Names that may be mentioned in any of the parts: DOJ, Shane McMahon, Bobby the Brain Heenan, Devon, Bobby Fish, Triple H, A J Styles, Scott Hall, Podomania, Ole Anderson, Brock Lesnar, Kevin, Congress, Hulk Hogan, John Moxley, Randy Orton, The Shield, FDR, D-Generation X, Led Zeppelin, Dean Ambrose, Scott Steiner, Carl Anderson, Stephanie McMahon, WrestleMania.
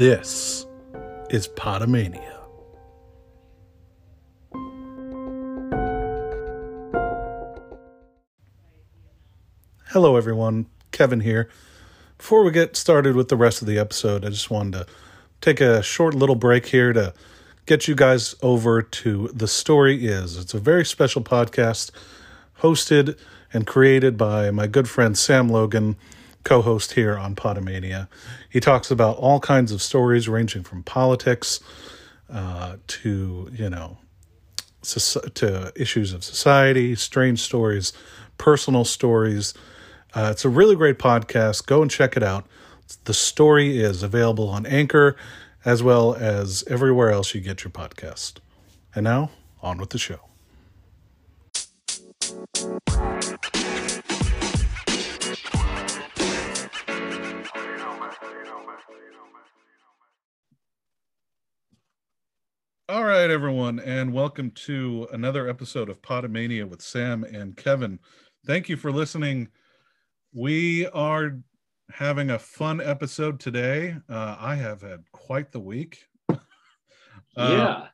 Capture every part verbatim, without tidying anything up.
This is Podomania. Hello everyone, Kevin here. Before we get started with the rest of the episode, I just wanted to take a short little break here to get you guys over to The Story Is. It's a very special podcast hosted and created by my good friend Sam Logan, co-host here on Podomania. He talks about all kinds of stories ranging from politics uh, to, you know, so- to issues of society, strange stories, personal stories. Uh, it's a really great podcast. Go and check it out. The Story Is available on Anchor as well as everywhere else you get your podcast. And now, on with the show. All right, everyone, and welcome to another episode of Podomania with Sam and Kevin. Thank you for listening. We are having a fun episode today. Uh, I have had quite the week. Yeah. Uh,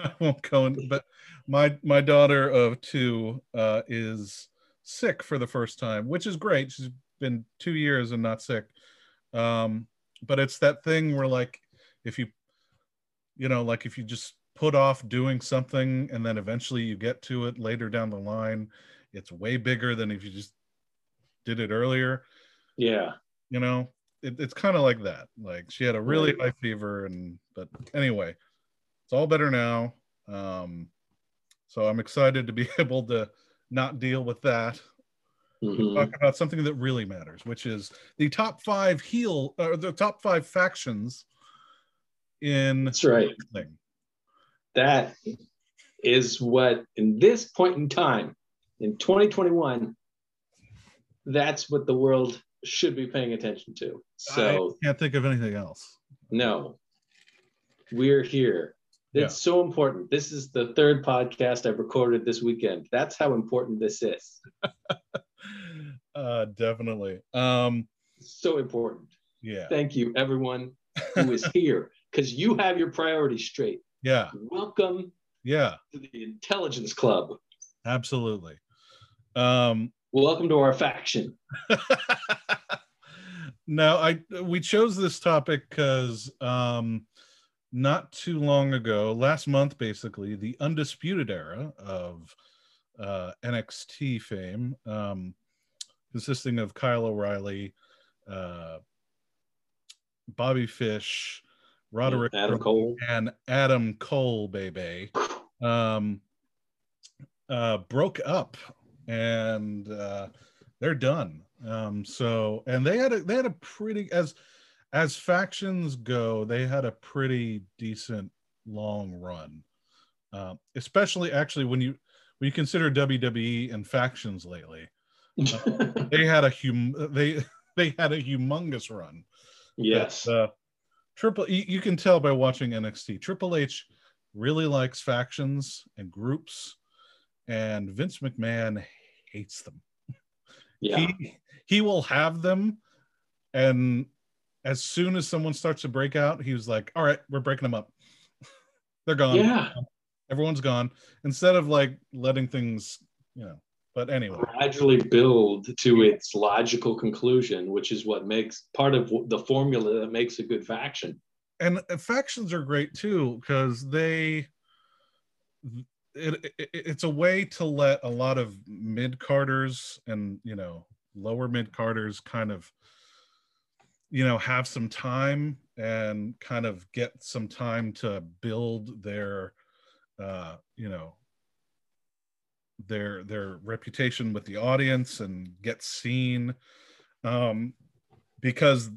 I won't go in, but my, my daughter of two uh, is sick for the first time, which is great. She's been two years and not sick. Um, but it's that thing where, like, if you You know, like if you just put off doing something and then eventually you get to it later down the line, it's way bigger than if you just did it earlier. Yeah. You know, it, it's kind of like that. Like she had a really high fever and, but anyway, it's all better now. Um, so I'm excited to be able to not deal with that. Mm-hmm. Talk about something that really matters, which is the top five heel or the top five factions in that's right thing. That is what, in this point in time in twenty twenty-one, that's what the world should be paying attention to. So I can't think of anything else. No, we're here. It's yeah. So important. This is the third podcast I've recorded this weekend. That's how important this is. uh definitely um so important. Yeah, thank you everyone who is here. Because you have your priorities straight. Yeah. Welcome. Yeah. To the Intelligence Club. Absolutely. Um, Welcome to our faction. Now, I we chose this topic because um, not too long ago, last month basically, the Undisputed Era of uh, N X T fame, um, consisting of Kyle O'Reilly, uh, Bobby Fish, Roderick Adam Cole. and Adam Cole, baby, um, uh, broke up, and uh, they're done. Um, so, and they had a they had a pretty as as factions go, they had a pretty decent long run, uh, especially actually when you when you consider W W E and factions lately, uh, they had a hum they they had a humongous run. Yes. That, uh, Triple, you can tell by watching N X T. Triple H really likes factions and groups, and Vince McMahon hates them. Yeah. He he will have them, and as soon as someone starts to break out, he was like, "All right, we're breaking them up. They're gone. Yeah. Everyone's gone." Instead of like letting things, you know. But anyway, gradually build to its logical conclusion, which is what makes part of the formula that makes a good faction. And factions are great too, because they it, it it's a way to let a lot of mid-carders and, you know, lower mid-carders kind of, you know, have some time and kind of get some time to build their uh, you know, their their reputation with the audience and get seen, um because,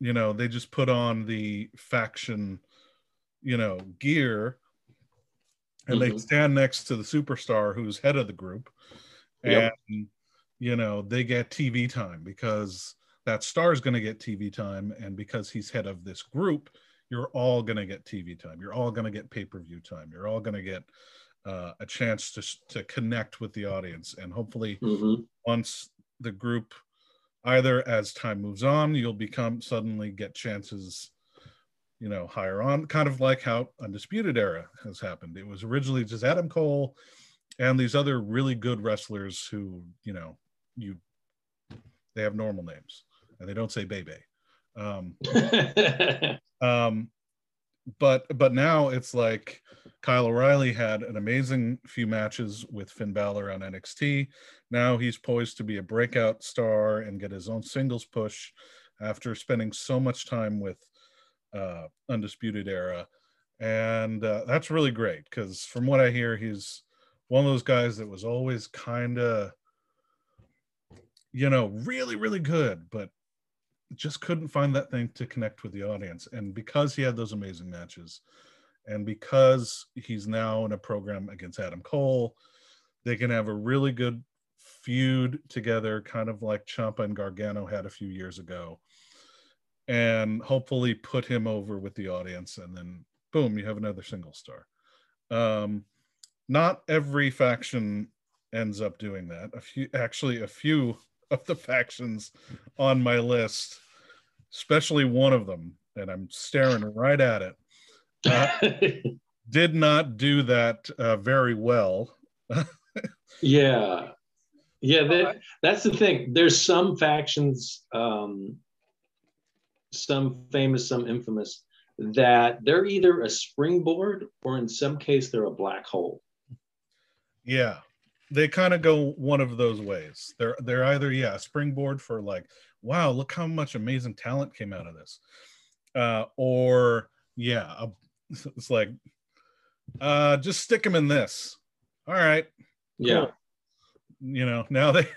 you know, they just put on the faction, you know, gear and mm-hmm. they stand next to the superstar who's head of the group, and yep. you know, they get T V time because that star is going to get T V time, and because he's head of this group, you're all going to get T V time, you're all going to get pay-per-view time, you're all going to get Uh, a chance to to connect with the audience. And hopefully mm-hmm. once the group, either as time moves on, you'll become suddenly get chances, you know, higher on, kind of like how Undisputed Era has happened. It was originally just Adam Cole and these other really good wrestlers who, you know, you, they have normal names and they don't say Bebe. Um, um, but, but now it's like Kyle O'Reilly had an amazing few matches with Finn Balor on N X T. Now he's poised to be a breakout star and get his own singles push after spending so much time with uh, Undisputed Era. And uh, that's really great because from what I hear, he's one of those guys that was always kind of, you know, really, really good, but just couldn't find that thing to connect with the audience. And because he had those amazing matches and because he's now in a program against Adam Cole, they can have a really good feud together, kind of like Ciampa and Gargano had a few years ago, and hopefully put him over with the audience. And then boom, you have another single star. Um, not every faction ends up doing that. A few, actually a few of the factions on my list, especially one of them, and I'm staring right at it, uh, did not do that uh, very well. Yeah. Yeah, that, that's the thing. There's some factions, um, some famous, some infamous, that they're either a springboard or in some case they're a black hole. Yeah, they kind of go one of those ways. They're they're either, yeah, a springboard for like, wow, look how much amazing talent came out of this. Uh, or, yeah, a, it's like, uh, just stick them in this. All right. Cool. Yeah. You know, now they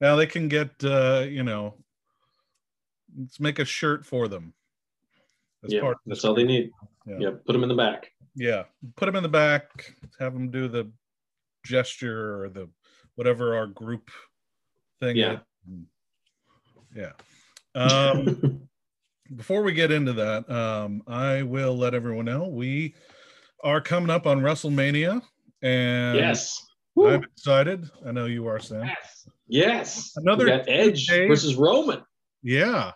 now they can get, uh, you know, let's make a shirt for them. That's, yeah, part that's the all they need. Yeah. Yeah, put them in the back. Yeah, put them in the back, have them do the gesture or the whatever our group thing yeah. is. Yeah. Um, before we get into that, um, I will let everyone know we are coming up on WrestleMania. And yes. Woo. I'm excited. I know you are, Sam. Yes. Yes. Another Edge days. versus Roman. Yeah.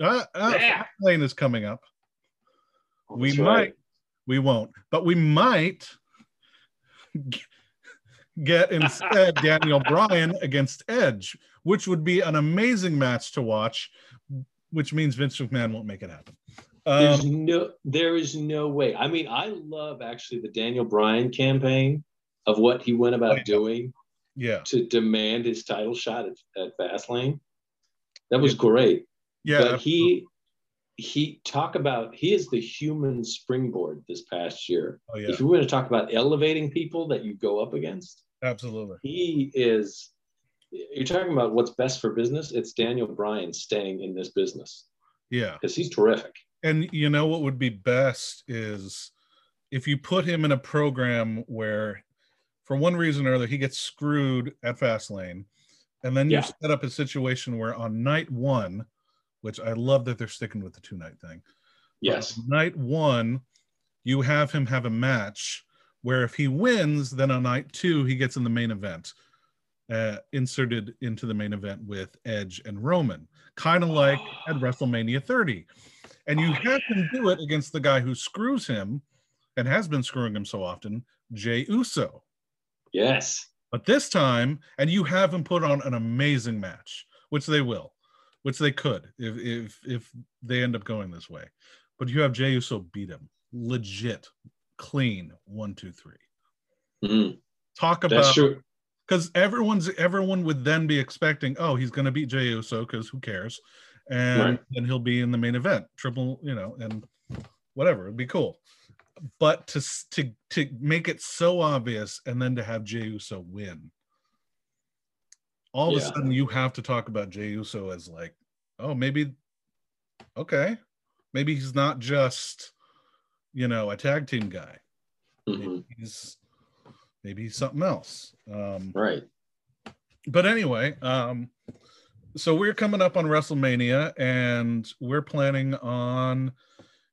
Uh, uh, yeah. Fastlane is coming up. Oh, we might. Right. We won't. But we might get instead Daniel Bryan against Edge, which would be an amazing match to watch, which means Vince McMahon won't make it happen. Um, There's no, there is no way. I mean, I love actually the Daniel Bryan campaign of what he went about oh, yeah. doing yeah. to demand his title shot at, at Fastlane. That was yeah. great. Yeah. But absolutely. he, he talk about, he is the human springboard this past year. Oh, yeah. If you were to talk about elevating people that you go up against. Absolutely. He is, you're talking about what's best for business. It's Daniel Bryan staying in this business. Yeah. Because he's terrific. And you know what would be best is if you put him in a program where, for one reason or other, he gets screwed at Fastlane. And then you yeah. set up a situation where on night one, which I love that they're sticking with the two-night thing. Yes. Night one, you have him have a match where if he wins, then on night two, he gets in the main event, uh, inserted into the main event with Edge and Roman, kind of like oh. at WrestleMania thirty. And you oh, have yeah. him do it against the guy who screws him and has been screwing him so often, Jey Uso. Yes. But this time, and you have him put on an amazing match, which they will, which they could if if if they end up going this way. But you have Jey Uso beat him. Legit. Clean. One, two, three. Mm-hmm. Talk about... That's true. Because everyone's everyone would then be expecting, oh, he's going to beat Jey Uso because who cares? And right. then he'll be in the main event. Triple, you know, and whatever. It'd be cool. But to to to make it so obvious and then to have Jey Uso win. All of yeah. a sudden you have to talk about Jey Uso as like, oh, maybe, okay. Maybe he's not just, you know, a tag team guy. Mm-hmm. Maybe he's maybe he's something else. Um, right. But anyway, um, so we're coming up on WrestleMania and we're planning on,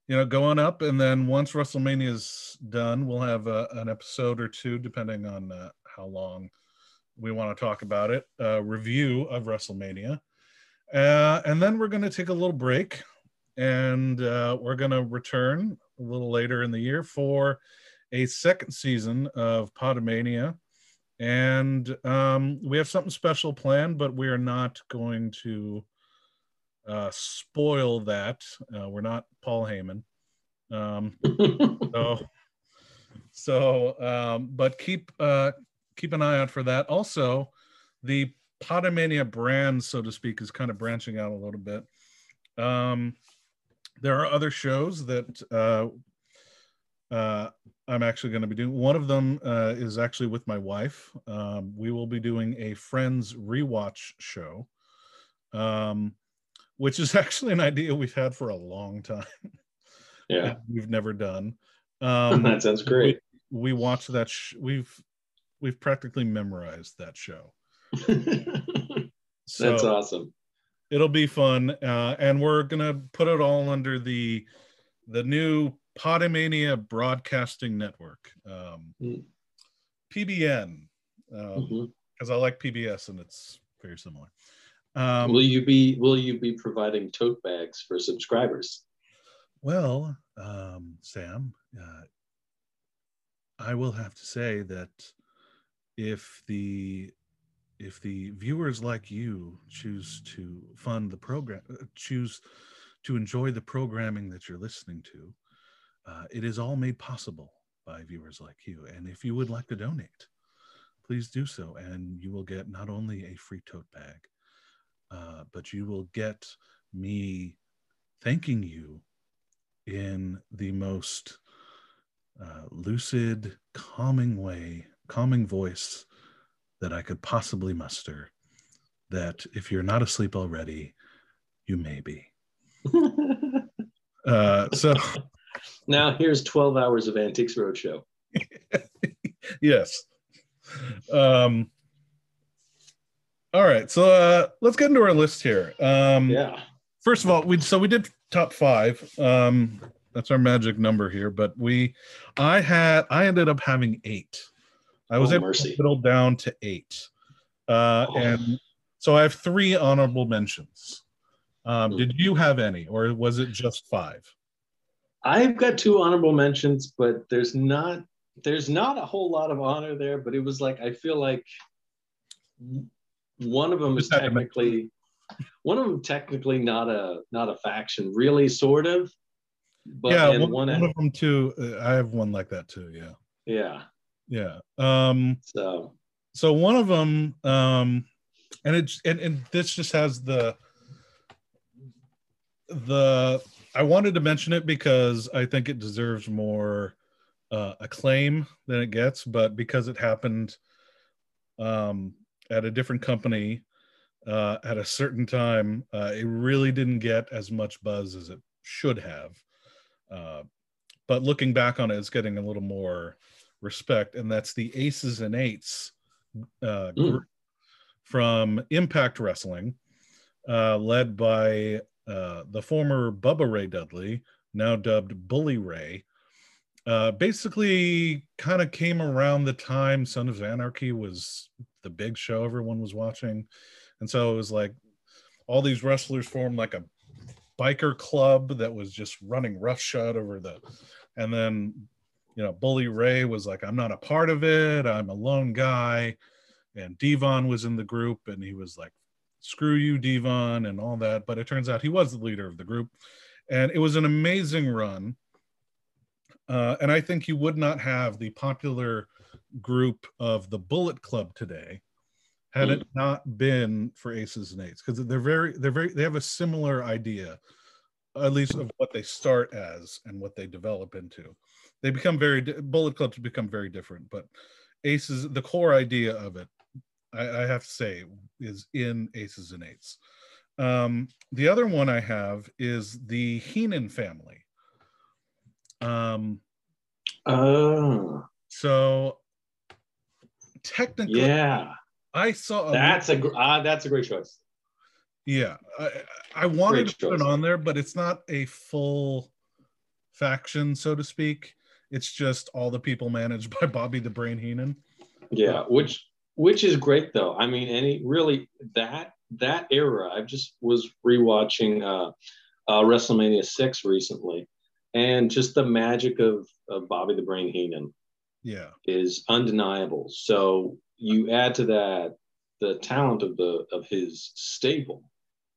you know, going up, and then once WrestleMania's done, we'll have a, an episode or two, depending on uh, how long we want to talk about it, a review of WrestleMania. Uh, and then we're going to take a little break And uh, we're going to return a little later in the year for a second season of Podomania. And um, we have something special planned, but we are not going to uh, spoil that. Uh, we're not Paul Heyman. Um, so, so um, but keep uh, keep an eye out for that. Also, the Podomania brand, so to speak, is kind of branching out a little bit. Um, there are other shows that uh, uh, I'm actually going to be doing. One of them uh, is actually with my wife. Um, we will be doing a Friends rewatch show, um, which is actually an idea we've had for a long time. Yeah, we've never done. Um, that sounds great. We, we watch that. Sh- we've we've practically memorized that show. So that's awesome. It'll be fun, uh, and we're gonna put it all under the the new Podomania Broadcasting Network, um, mm. P B N, because um, mm-hmm. I like P B S, and it's very similar. Um, will you be Will you be providing tote bags for subscribers? Well, um, Sam, uh, I will have to say that if the if the viewers like you choose to fund the program, uh, choose to enjoy the programming that you're listening to, uh, it is all made possible by viewers like you. And if you would like to donate, please do so. And you will get not only a free tote bag, uh, but you will get me thanking you in the most uh, lucid, calming way, calming voice that I could possibly muster, that if you're not asleep already, you may be. uh, so now here's twelve hours of Antiques Roadshow. Yes. Um, all right, so uh, let's get into our list here. Um, yeah. First of all, we so we did top five. Um, that's our magic number here, but we, I had, I ended up having eight. I was oh, able mercy. to whittle down to eight. Uh, oh. And so I have three honorable mentions. Um, mm. Did you have any, or was it just five? I've got two honorable mentions, but there's not there's not a whole lot of honor there, but it was like, I feel like one of them is technically one of them technically not a not a faction, really, sort of. But yeah, one, one, one of them too. Uh, I have one like that too, yeah. Yeah. Yeah. Um, so, so one of them, um, and it and, and this just has the the. I wanted to mention it because I think it deserves more uh, acclaim than it gets, but because it happened um, at a different company uh, at a certain time, uh, it really didn't get as much buzz as it should have. Uh, but looking back on it, it's getting a little more respect, and that's the Aces and Eights uh, group mm. from Impact Wrestling, uh, led by uh, the former Bubba Ray Dudley, now dubbed Bully Ray. Uh, basically, kind of came around the time Son of Anarchy was the big show everyone was watching, and so it was like all these wrestlers formed like a biker club that was just running roughshod over the, and then, you know, Bully Ray was like, I'm not a part of it. I'm a lone guy. And Devon was in the group, and he was like, screw you, Devon, and all that. But it turns out he was the leader of the group. And it was an amazing run. Uh, and I think you would not have the popular group of the Bullet Club today had mm-hmm. it not been for Aces and Eights. Because they're very, they're very, they have a similar idea, at least of what they start as and what they develop into. They become very, Bullet Clubs become very different, but Aces, the core idea of it, I, I have to say, is in Aces and Eights. Um, the other one I have is the Heenan family. Um, oh. So, technically, yeah. I saw- a That's movie. a uh, that's a great choice. Yeah, I, I wanted great to put choice. it on there, but it's not a full faction, so to speak. It's just all the people managed by Bobby the Brain Heenan. Yeah, which which is great though. I mean, any really that that era. I just was rewatching uh, uh, WrestleMania six recently, and just the magic of, of Bobby the Brain Heenan, yeah, is undeniable. So you add to that the talent of the of his stable,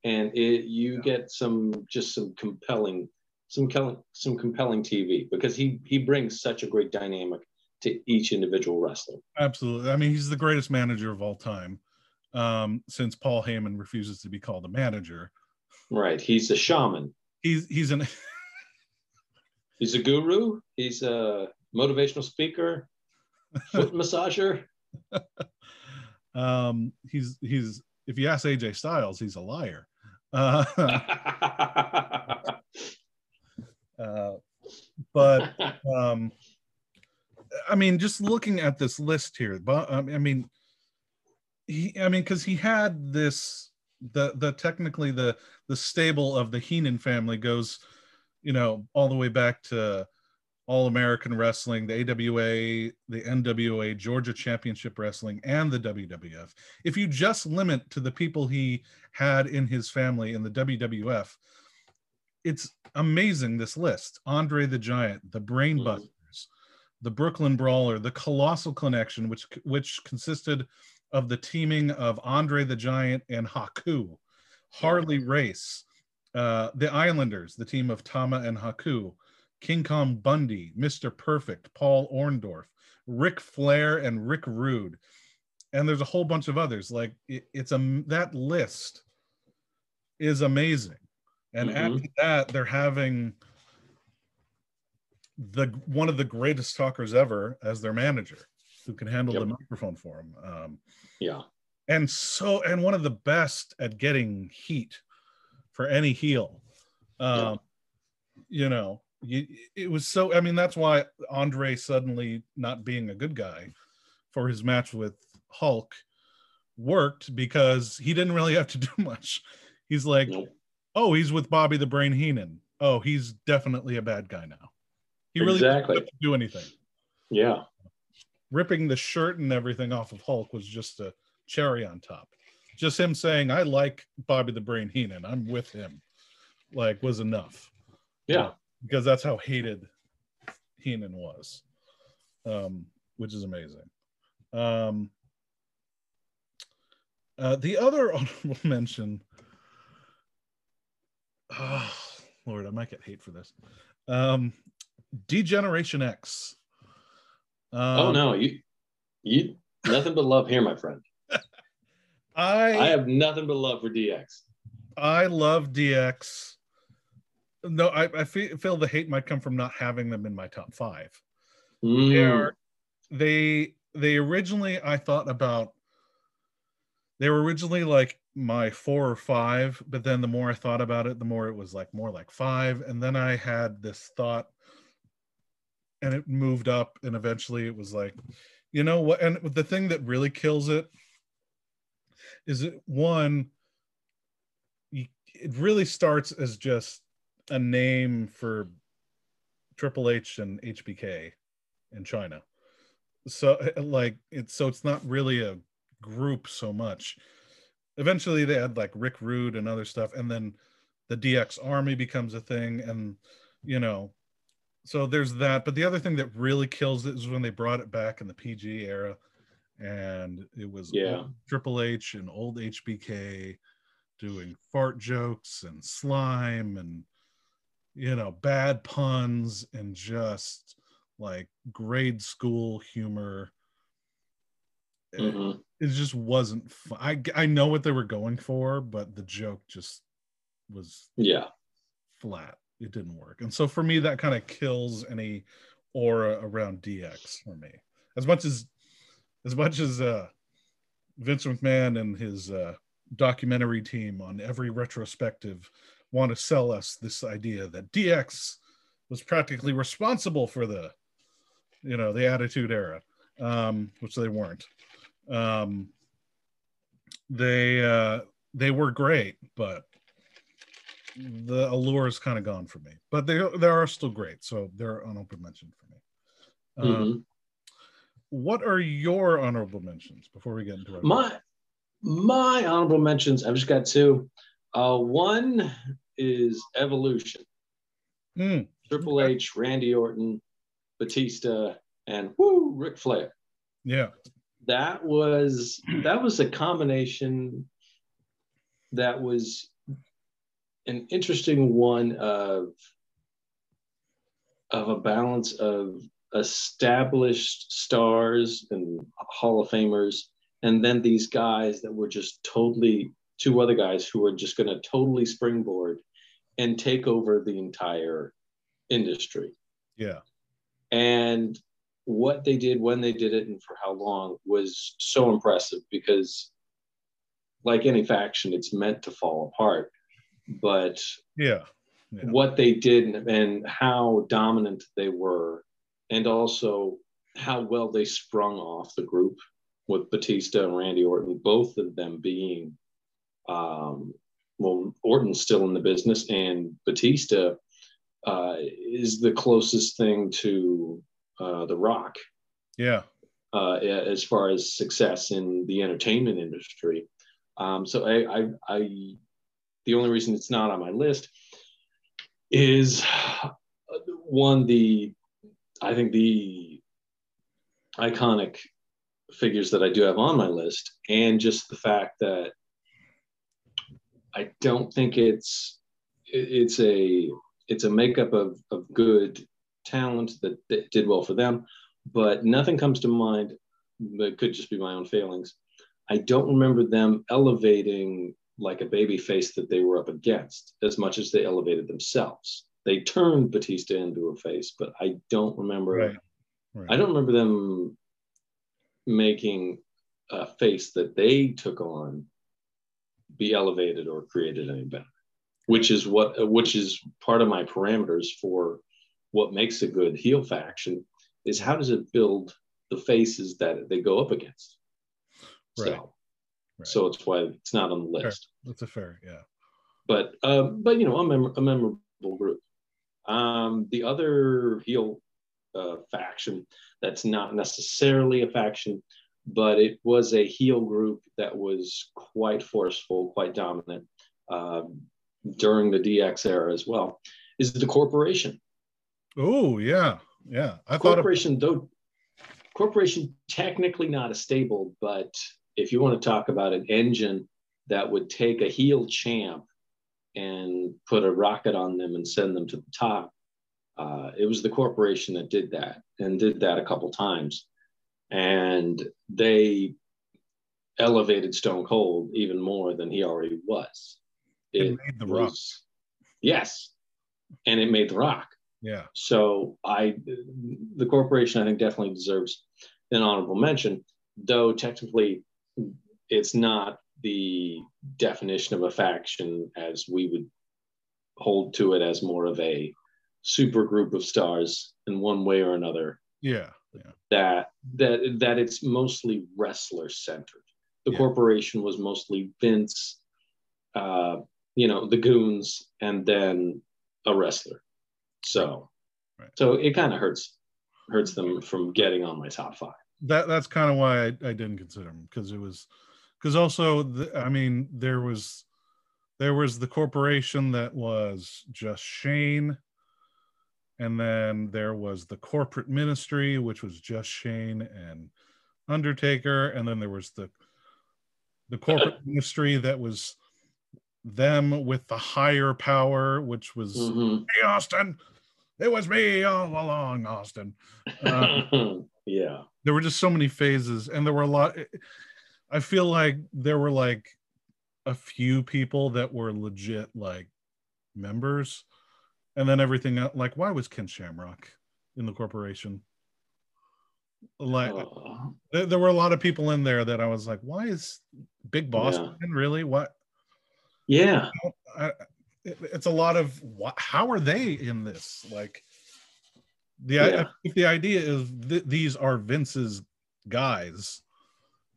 and it you yeah. get some just some compelling some some compelling T V, because he he brings such a great dynamic to each individual wrestler. Absolutely. I mean, he's the greatest manager of all time, um, since Paul Heyman refuses to be called a manager. Right. He's a shaman. He's he's an he's a guru. He's a motivational speaker, foot massager. Um, he's he's if you ask A J Styles, he's a liar. Uh, uh, but um, I mean, just looking at this list here, but I mean, he I mean, because he had this the the technically the the stable of the Heenan family goes, you know, all the way back to All American Wrestling, the A W A, the N W A, Georgia Championship Wrestling, and the W W F. If you just limit to the people he had in his family in the W W F, it's amazing, this list. Andre the Giant, the Brainbusters, the Brooklyn Brawler, the Colossal Connection, which which consisted of the teaming of Andre the Giant and Haku, Harley Race, uh, the Islanders, the team of Tama and Haku, King Kong Bundy, Mister Perfect, Paul Orndorff, Ric Flair, and Rick Rude, and there's a whole bunch of others. Like it, it's a that list is amazing, and mm-hmm. after that, they're having the one of the greatest talkers ever as their manager, who can handle yep. the microphone for him. Um, yeah, and so and one of the best at getting heat for any heel, um, yep. you know. You, it was so I mean that's why Andre suddenly not being a good guy for his match with Hulk worked, because he didn't really have to do much. He's like, nope. oh, he's with Bobby the Brain Heenan, oh, he's definitely a bad guy now. He really exactly. didn't have to do anything. Yeah, ripping the shirt and everything off of Hulk was just a cherry on top. Just him saying, I like Bobby the Brain Heenan, I'm with him, like, was enough. Yeah, because that's how hated Heenan was, um, which is amazing. Um, uh, the other honorable mention, oh, Lord, I might get hate for this. Um, D-Generation X. Um, oh, no, you, you, nothing but love here, my friend. I, I have nothing but love for D X. I love D X. No, I, I feel the hate might come from not having them in my top five. Mm. They, are, they they originally, I thought about, they were originally like my four or five, but then the more I thought about it, the more it was like more like five. And then I had this thought and it moved up, and eventually it was like, you know what? And the thing that really kills it is it, one, it really starts as just a name for Triple H and H B K in China. So like it's so it's not really a group so much. Eventually they had like Rick Rude and other stuff, and then the D X Army becomes a thing, and you know, so there's that. But the other thing that really kills it is when they brought it back in the P G era, and it was yeah. Triple H and old H B K doing fart jokes and slime and you know, bad puns and just like grade school humor. Mm-hmm. It, it just wasn't fun. I, I know what they were going for, but the joke just was yeah flat. It didn't work. And so for me, that kind of kills any aura around D X for me. As much as as much as uh, Vince McMahon and his uh, documentary team on every retrospective want to sell us this idea that D X was practically responsible for the, you know, the Attitude Era, um, which they weren't. Um, they uh, they were great, but the allure is kind of gone for me. But they they are still great, so they're an open mention for me. Um, mm-hmm. What are your honorable mentions before we get into our my my honorable mentions? I've just got two. Uh, one is Evolution. Mm. Triple H, Randy Orton, Batista, and woo, Ric Flair. Yeah. That was that was a combination that was an interesting one of, of a balance of established stars and Hall of Famers, and then these guys that were just totally, two other guys who were just going to totally springboard and take over the entire industry. Yeah. And what they did, when they did it, and for how long was so impressive, because like any faction, it's meant to fall apart. But yeah, yeah. what they did and how dominant they were, and also how well they sprung off the group with Batista and Randy Orton, both of them being, um, well, Orton's still in the business, and Batista uh, is the closest thing to uh, The Rock. Yeah. Uh, as far as success in the entertainment industry. Um, so I, I, I, the only reason it's not on my list is one, the, I think the iconic figures that I do have on my list, and just the fact that I don't think it's it's a it's a makeup of, of good talent that, that did well for them, but nothing comes to mind. It could just be my own failings. I don't remember them elevating like a baby face that they were up against as much as they elevated themselves. They turned Batista into a face, but I don't remember. Right. Right. I don't remember them making a face that they took on be elevated or created any better, which is what, which is part of my parameters for what makes a good heel faction is how does it build the faces that they go up against. Right. So, right. so it's why it's not on the list. Fair. That's a fair, yeah. But um, but you know, a, mem- a memorable group. Um, the other heel uh, faction that's not necessarily a faction, but it was a heel group that was quite forceful, quite dominant um, during the D X era as well, is the Corporation. Oh, yeah. Yeah. I Corporation, thought of- though, Corporation technically not a stable, but if you want to talk about an engine that would take a heel champ and put a rocket on them and send them to the top, uh, it was the Corporation that did that, and did that a couple times. And they elevated Stone Cold even more than he already was. It, it made The Rock. Was, yes. And it made The Rock. Yeah. So I, the Corporation, I think definitely deserves an honorable mention, though technically it's not the definition of a faction as we would hold to it, as more of a super group of stars in one way or another. Yeah. Yeah. That that that it's mostly wrestler centered. The yeah. Corporation was mostly Vince, uh, you know, the goons, and then a wrestler. So, right. so it kind of hurts hurts them from getting on my top five. That that's kind of why I, I didn't consider them, because it was because also the, I mean there was there was the Corporation that was just Shane. And then there was the Corporate Ministry, which was just Shane and Undertaker. And then there was the the Corporate Ministry that was them with the higher power, which was, mm-hmm. hey, Austin, it was me all along, Austin. Uh, yeah. There were just so many phases. And there were a lot. I feel like there were like a few people that were legit like members. And then everything else, like, why was Ken Shamrock in the Corporation? Like, oh. th- there were a lot of people in there that I was like, why is Big Boss yeah. really? What? Yeah. You know, I, it, it's a lot of, wh- how are they in this? Like, the yeah. I, the idea is th- these are Vince's guys.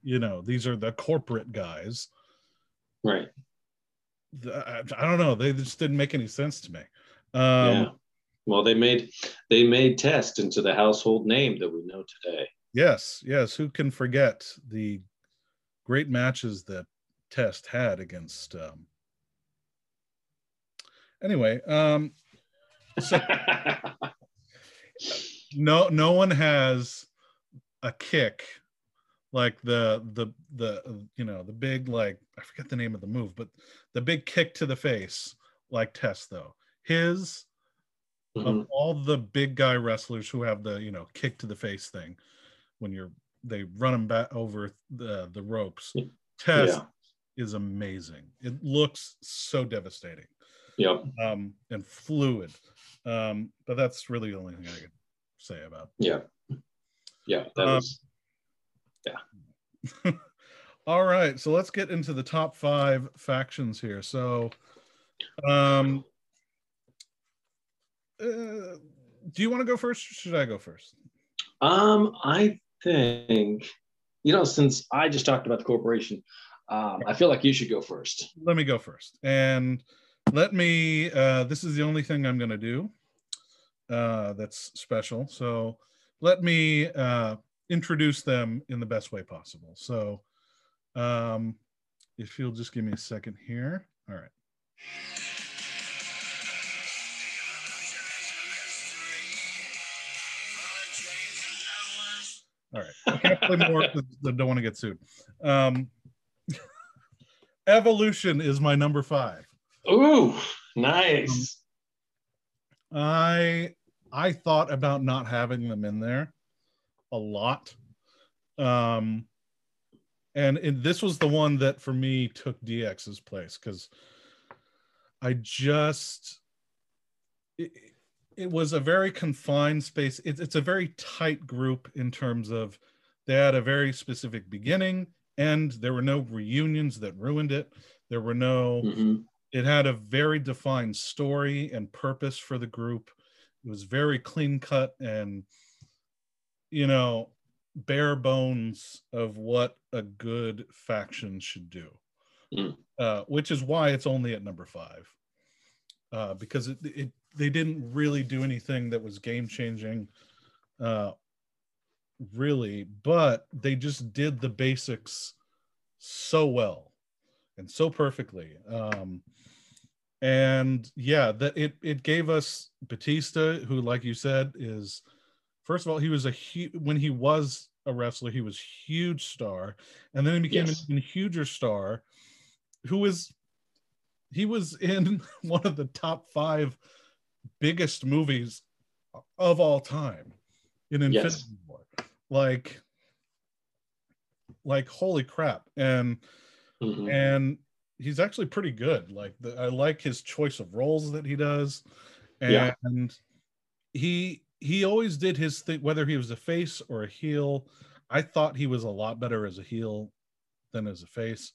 You know, these are the corporate guys. Right. I, I don't know. They just didn't make any sense to me. Um, yeah. Well, they made they made Test into the household name that we know today. Yes, yes. Who can forget the great matches that Test had against um, Anyway, um, so no, no one has a kick like the the the you know the big, like, I forget the name of the move, but the big kick to the face like Test though. His mm-hmm. of all the big guy wrestlers who have the, you know, kick to the face thing when you're they run him back over the the ropes. Test yeah. is amazing. It looks so devastating. Yeah. Um, and fluid. Um, but that's really the only thing I could say about. Yeah. Yeah. That um, is, yeah. All right. So let's get into the top five factions here. So, um, uh, do you want to go first, or should I go first? Um, I think, you know, since I just talked about the corporation, um, I feel like you should go first. Let me go first. And let me, uh, this is the only thing I'm going to do uh, that's special. So let me uh, introduce them in the best way possible. So um, if you'll just give me a second here. All right. All right. I can't play more because I don't want to get sued. Um, Evolution is my number five. Ooh, nice. Um, I I thought about not having them in there a lot. Um, and it, this was the one that for me took D X's place, because I just, it, it was a very confined space. It, it's a very tight group in terms of they had a very specific beginning, and there were no reunions that ruined it. There were no... Mm-hmm. It had a very defined story and purpose for the group. It was very clean cut and, you know, bare bones of what a good faction should do, mm. uh, which is why it's only at number five, uh, because it, it they didn't really do anything that was game changing, uh, really, but they just did the basics so well and so perfectly. Um, and yeah, that it it gave us Batista, who, like you said, is, first of all, he was a hu- when he was a wrestler, he was huge star, and then he became yes. an even huger star, who was, he was in one of the top five biggest movies of all time, in Infinity yes. War. Like, like, holy crap. And Mm-hmm. and he's actually pretty good. Like, the, I like his choice of roles that he does, and yeah. he he always did his thing, whether he was a face or a heel. I thought he was a lot better as a heel than as a face.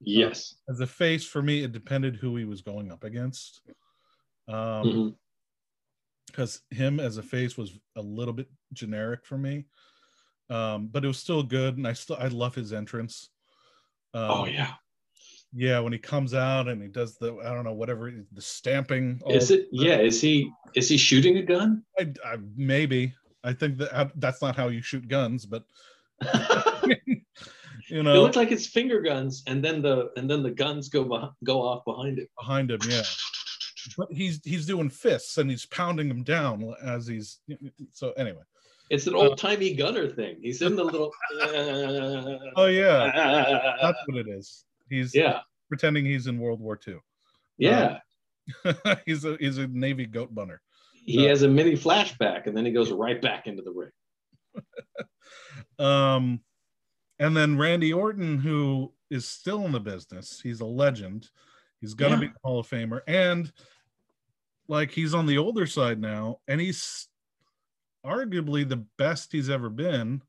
Yes, uh, as a face for me, it depended who he was going up against, because um, mm-hmm. him as a face was a little bit generic for me, um, but it was still good, and I still I love his entrance. Um, oh yeah, yeah. When he comes out and he does the I don't know whatever the stamping. Is it? Yeah. Is he? Is he shooting a gun? I, I, maybe. I think that I, that's not how you shoot guns, but you know, it looks like it's finger guns, and then the and then the guns go behind, go off behind it. Behind him, yeah. But he's he's doing fists and he's pounding them down as he's. So anyway. It's an old-timey gunner thing. He's in the little... Uh, oh, yeah. That's what it is. He's yeah. pretending he's in World War Two. Yeah. Uh, he's, a, he's a Navy goat bunner. He uh, has a mini flashback, and then he goes right back into the ring. um, and then Randy Orton, who is still in the business. He's a legend. He's going to yeah. be a Hall of Famer. And, like, he's on the older side now, and he's... arguably the best he's ever been,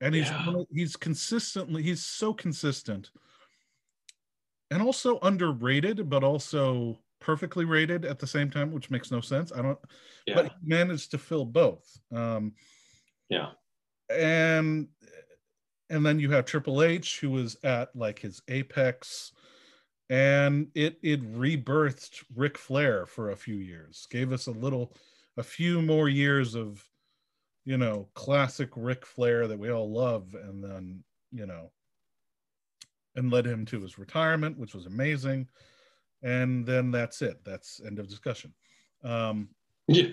and he's yeah. he's consistently he's so consistent, and also underrated, but also perfectly rated at the same time, which makes no sense. I don't, yeah. but he managed to fill both. Um, yeah, and and then you have Triple H, who was at like his apex, and it it rebirthed Ric Flair for a few years, gave us a little. A few more years of, you know, classic Ric Flair that we all love, and then, you know, and led him to his retirement, which was amazing. and then that's it. That's end of discussion. Um, yeah,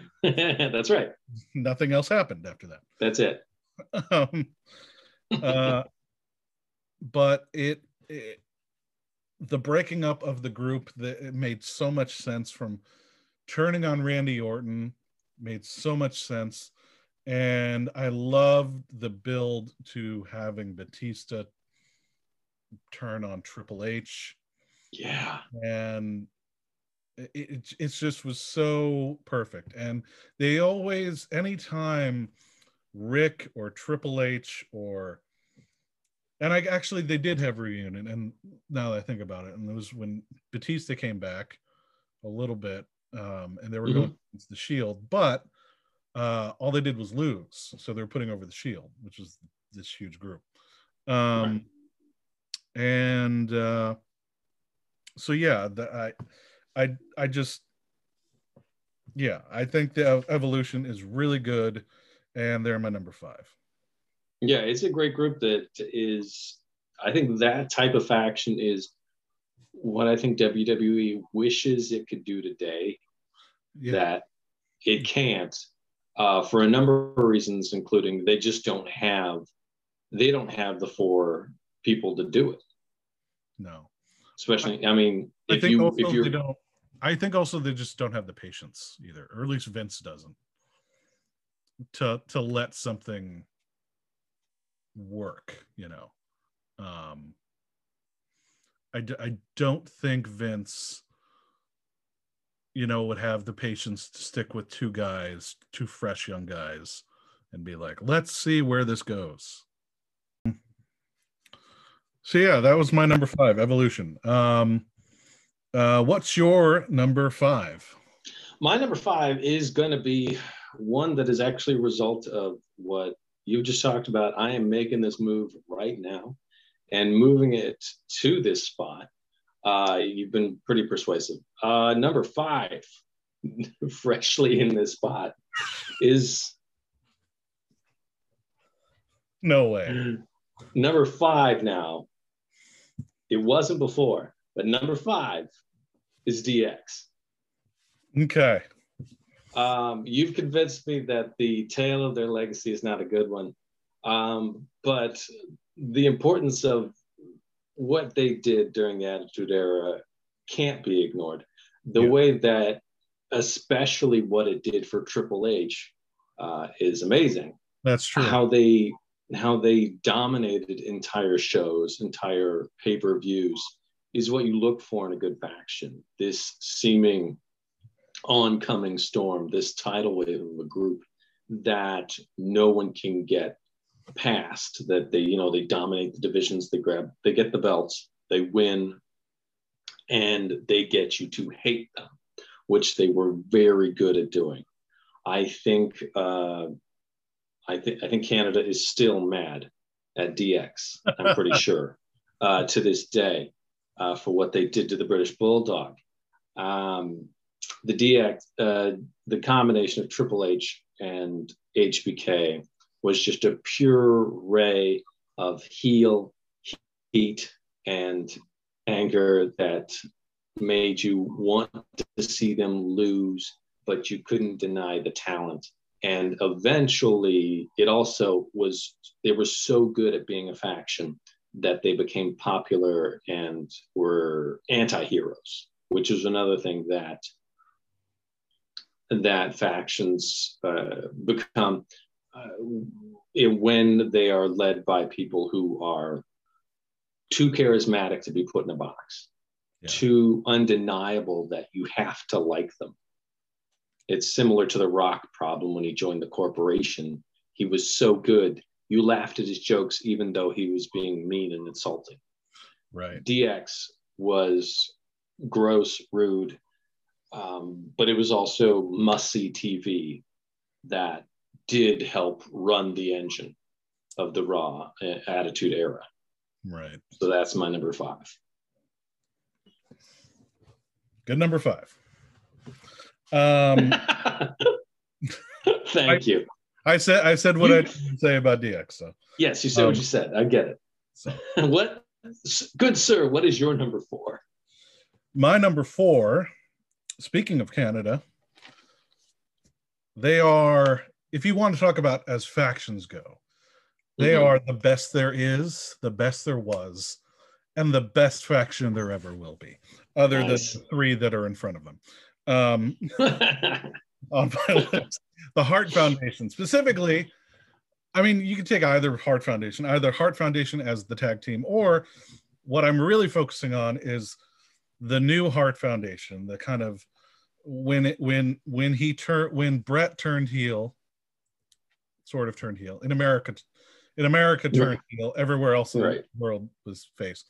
that's right. Nothing else happened after that. That's it. Um, uh, but it, it, the breaking up of the group, that it made so much sense. From turning on Randy Orton made so much sense. And I loved the build to having Batista turn on Triple H. Yeah. And it, it, it just was so perfect. And they always, anytime Rick or Triple H or, and I actually, they did have a reunion. And now that I think about it, and it was when Batista came back a little bit, um, and they were mm-hmm. going against the Shield, but uh, all they did was lose. So they were putting over the Shield, which was this huge group. Um, right. And uh, so, yeah, the, I, I, I just, yeah, I think the Evolution is really good. And they're my number five. Yeah, it's a great group that is, I think that type of faction is what I think W W E wishes it could do today, yeah. that it can't, uh, for a number of reasons, including they just don't have, they don't have the four people to do it. No. Especially, I, I mean, I if, think you, also if you're... They don't, I think also they just don't have the patience either, or at least Vince doesn't, to to let something work, you know. Um, I, d- I don't think Vince, you know, would have the patience to stick with two guys, two fresh young guys, and be like, let's see where this goes. So yeah, that was my number five, Evolution. Um, uh, what's your number five? My number five is going to be one that is actually a result of what you just talked about. I am making this move right now and moving it to this spot. Uh, you've been pretty persuasive. Uh, number five, freshly in this spot, is... No way. Number five now. It wasn't before, but number five is D X. Okay. Um, you've convinced me that the tale of their legacy is not a good one, um, but the importance of what they did during the Attitude Era can't be ignored. The yeah. way that, especially what it did for Triple H, uh, is amazing. That's true. How they how they dominated entire shows, entire pay-per-views, is what you look for in a good faction. This seeming oncoming storm, this tidal wave of a group that no one can get past, that they, you know, they dominate the divisions, they grab, they get the belts, they win, and they get you to hate them, which they were very good at doing. I think, uh, I think, I think Canada is still mad at D X, I'm pretty sure, uh, to this day, uh, for what they did to the British Bulldog. Um, The D X, uh, the combination of Triple H and H B K was just a pure ray of heel, heat, and anger that made you want to see them lose, but you couldn't deny the talent. And eventually, it also was, they were so good at being a faction that they became popular and were anti-heroes, which is another thing that that factions uh, become uh, when they are led by people who are too charismatic to be put in a box, yeah. too undeniable that you have to like them. It's similar to the Rock problem when he joined the corporation. He was so good, you laughed at his jokes even though he was being mean and insulting. Right. D X was gross, rude, Um, but it was also must-see T V that did help run the engine of the Raw Attitude Era. Right. So that's my number five. Good number five. Um, Thank I, you. I said I said what you, I didn't say about D X. So yes, you said um, what you said. I get it. So. What, good sir? What is your number four? My number four, speaking of Canada, they are, if you want to talk about as factions go, they mm-hmm. are the best there is, the best there was, and the best faction there ever will be, other nice. than the three that are in front of them. Um, on my list, the Hart Foundation specifically. I mean, you can take either Hart Foundation, either Hart Foundation as the tag team, or what I'm really focusing on is the new Hart Foundation, the kind of when it, when when he turned when Bret turned heel, sort of turned heel in America. In America, turned yeah. heel. Everywhere else in right. the world was face,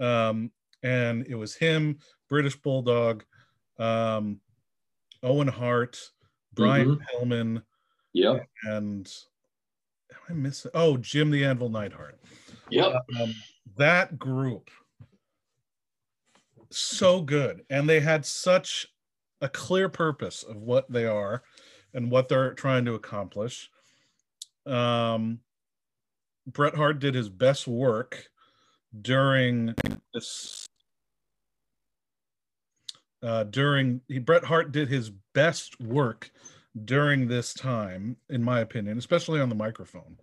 um, and it was him, British Bulldog, um, Owen Hart, Brian mm-hmm. Pillman, yeah, and I miss it. Oh, Jim the Anvil Neidhart. Yep, um, that group so good, and they had such a clear purpose of what they are and what they're trying to accomplish. Um. Bret Hart did his best work during this. Uh, during he, Bret Hart did his best work during this time, in my opinion, especially on the microphone.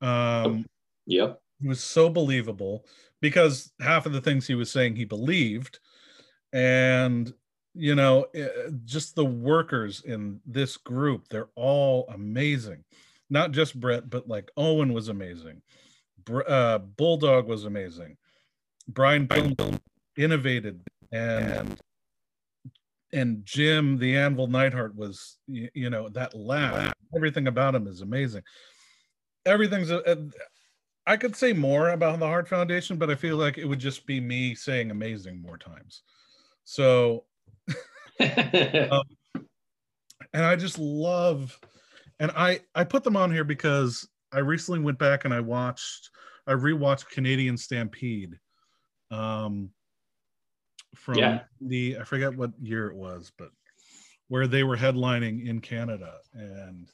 Um, yep, he was so believable because half of the things he was saying he believed, and you know, it, just the workers in this group—they're all amazing. Not just Bret, but like Owen was amazing. Uh, Bulldog was amazing. Brian Pillman innovated, and and Jim the Anvil Neidhart was, you, you know, that laugh. Everything about him is amazing. Everything's. Uh, I could say more about the Hart Foundation, but I feel like it would just be me saying amazing more times. So, um, and I just love. And I, I put them on here because I recently went back and I watched, I rewatched Canadian Stampede um, from yeah. the, I forget what year it was, but where they were headlining in Canada. And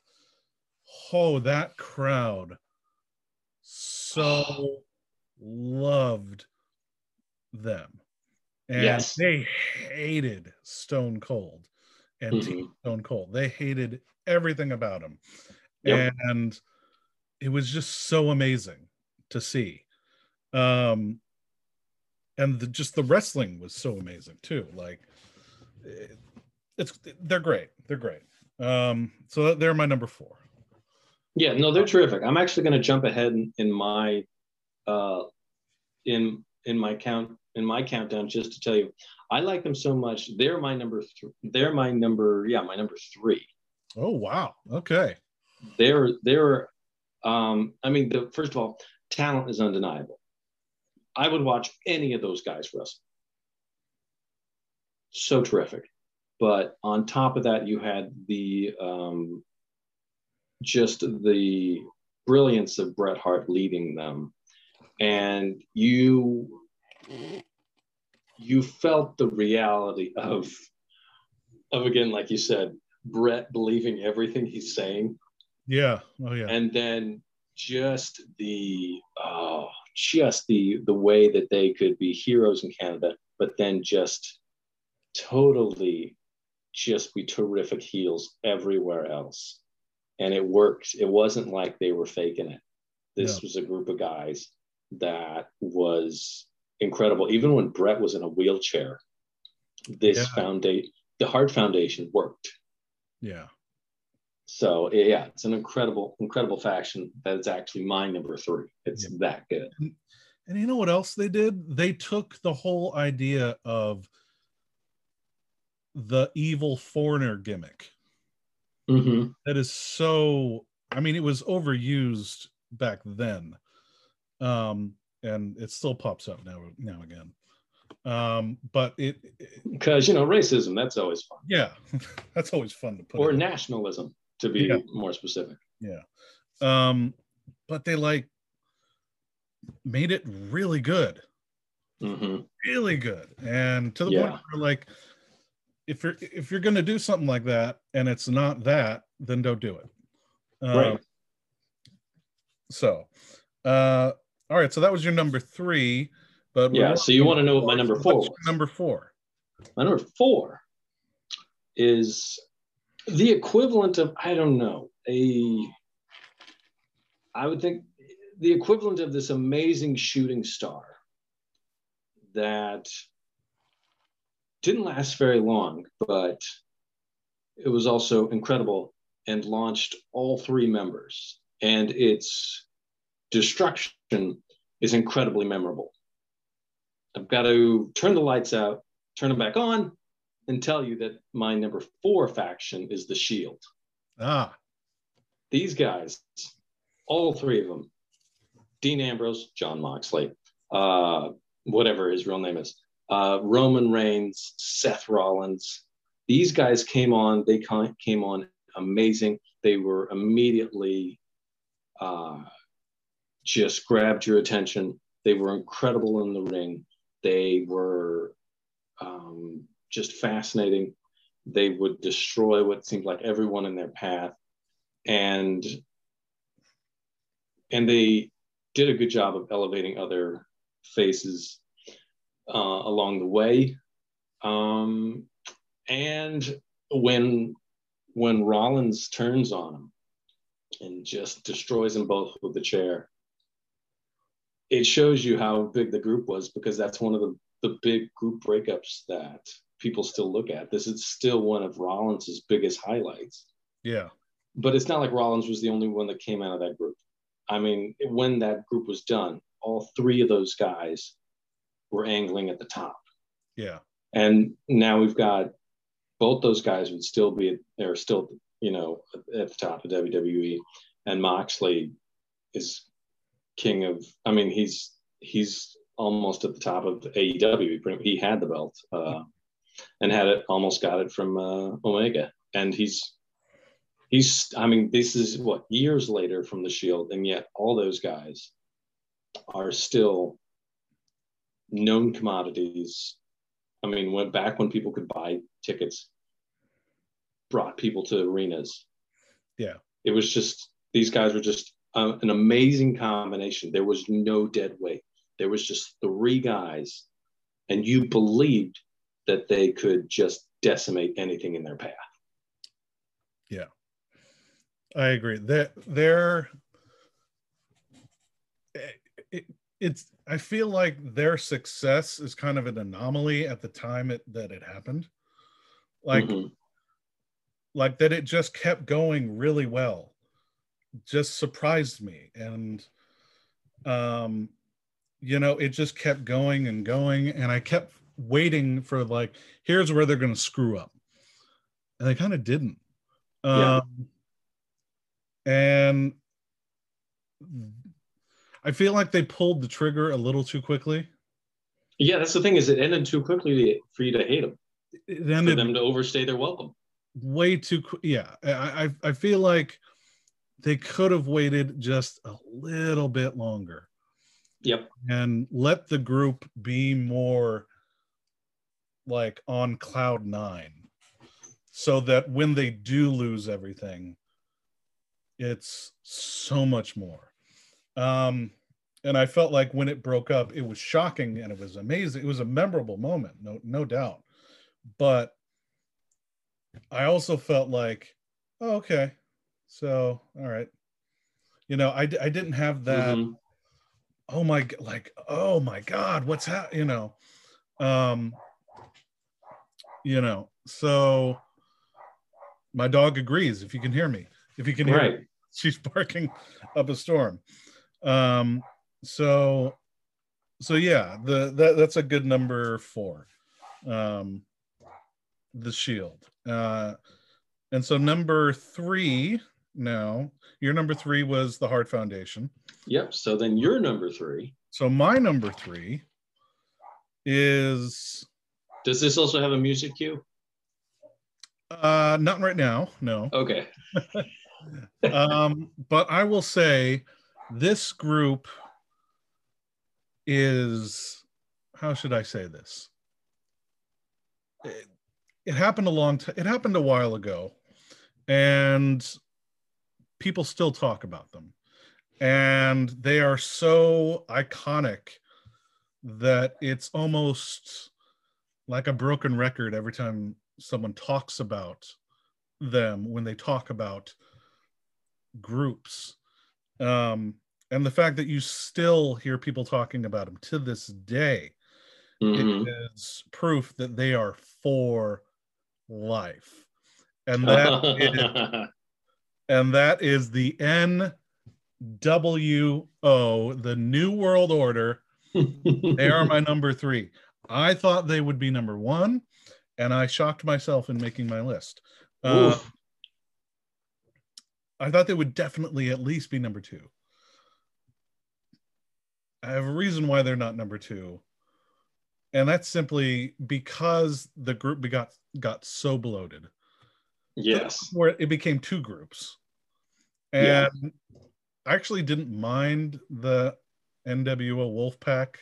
oh, that crowd so loved them. And yes. they hated Stone Cold. And mm-hmm. Team Stone Cold. They hated everything about him. Yep. And it was just so amazing to see. Um, and the, just the wrestling was so amazing too. Like it, it's, they're great. They're great. Um, so they're my number four. Yeah, no, they're terrific. I'm actually going to jump ahead in, in my, uh, in, in my count, in my countdown, just to tell you, I like them so much. They're my number three. They're my number, yeah, my number three. Oh, wow. Okay. They're, they're, um, I mean, the, first of all, talent is undeniable. I would watch any of those guys wrestle. So terrific. But on top of that, you had the, um, just the brilliance of Bret Hart leading them. And you, you felt the reality of, of again, like you said, Bret believing everything he's saying. Yeah. Oh yeah. And then just the oh, just the the way that they could be heroes in Canada, but then just totally just be terrific heels everywhere else. And it worked. It wasn't like they were faking it. This yeah. was a group of guys that was incredible. Even when Bret was in a wheelchair, this yeah. foundation, the Hart Foundation worked. Yeah. So yeah, it's an incredible, incredible faction that is actually my number three. It's yeah. that good. And, and you know what else they did? They took the whole idea of the evil foreigner gimmick. Mm-hmm. That is so, I mean, it was overused back then. Um, and it still pops up now, now again. Um, but it because you know racism, that's always fun. Yeah, that's always fun to put. Or nationalism, to be yeah. more specific. Yeah, um, but they like made it really good, mm-hmm. really good, and to the yeah. point where like if you're if you're gonna do something like that and it's not that, then don't do it. Um, right. So, uh, all right. So that was your number three. But yeah, so you want to know what my number four was. Number four. My number four is the equivalent of, I don't know, a, I would think the equivalent of this amazing shooting star that didn't last very long, but it was also incredible and launched all three members. And its destruction is incredibly memorable. I've got to turn the lights out, turn them back on, and tell you that my number four faction is the Shield. Ah. These guys, all three of them, Dean Ambrose, John Moxley, uh, whatever his real name is, uh, Roman Reigns, Seth Rollins. These guys came on, they came on amazing. They were immediately uh, just grabbed your attention. They were incredible in the ring. They were um, just fascinating. They would destroy what seemed like everyone in their path. And, and they did a good job of elevating other faces uh, along the way. Um, and when, when Rollins turns on him and just destroys them both with the chair, it shows you how big the group was, because that's one of the, the big group breakups that people still look at. This is still one of Rollins's biggest highlights. Yeah. But it's not like Rollins was the only one that came out of that group. I mean, when that group was done, all three of those guys were angling at the top. Yeah. And now we've got both those guys would still be, they're still, you know, at the top of W W E. And Moxley is king of, I mean, he's, he's almost at the top of A E W. He had the belt uh, and had it, almost got it from uh, Omega. And he's, he's, I mean, this is what, years later from the Shield, and yet all those guys are still known commodities. I mean, went back when people could buy tickets, brought people to arenas. Yeah. It was just, these guys were just um, an amazing combination. There was no dead weight. There was just three guys, and you believed that they could just decimate anything in their path. Yeah. I agree. That they're, they're it, it's. I feel like their success is kind of an anomaly at the time it, that it happened, like, mm-hmm. like that it just kept going really well. Just surprised me, and um, you know, it just kept going and going, and I kept waiting for like, here's where they're going to screw up, and they kind of didn't. Um, yeah. And I feel like they pulled the trigger a little too quickly. Yeah, that's the thing, is it ended too quickly for you to hate them. It ended for them to overstay their welcome. Way too, yeah. I, I, I feel like they could have waited just a little bit longer. Yep. And let the group be more like on cloud nine, so that when they do lose everything, it's so much more. Um, and I felt like when it broke up, it was shocking and it was amazing. It was a memorable moment, no, no doubt. But I also felt like, oh, okay, so, all right. You know, I, I didn't have that, mm-hmm. oh my, like, oh my God, what's happening, you know. Um, you know, so my dog agrees, if you can hear me. If you can hear right. me, she's barking up a storm. Um, so, so yeah, the that, that's a good number four, um, the Shield. Uh, and so number three now, your number three was the Hart Foundation. Yep, so then your number three. So my number three is... Does this also have a music cue? Uh, not right now, no. Okay. um, but I will say this group is, how should I say this? It, it happened a long time, it happened a while ago, and people still talk about them. And they are so iconic that it's almost like a broken record every time someone talks about them when they talk about groups. Um, and the fact that you still hear people talking about them to this day, mm-hmm. it is proof that they are for life. And that is, and that is the N W O, the New World Order. They are my number three. I thought they would be number one, and I shocked myself in making my list. Uh, I thought they would definitely at least be number two. I have a reason why they're not number two, and that's simply because the group we got got so bloated. Yes. Where it became two groups. And yeah. I actually didn't mind the N W O Wolfpack.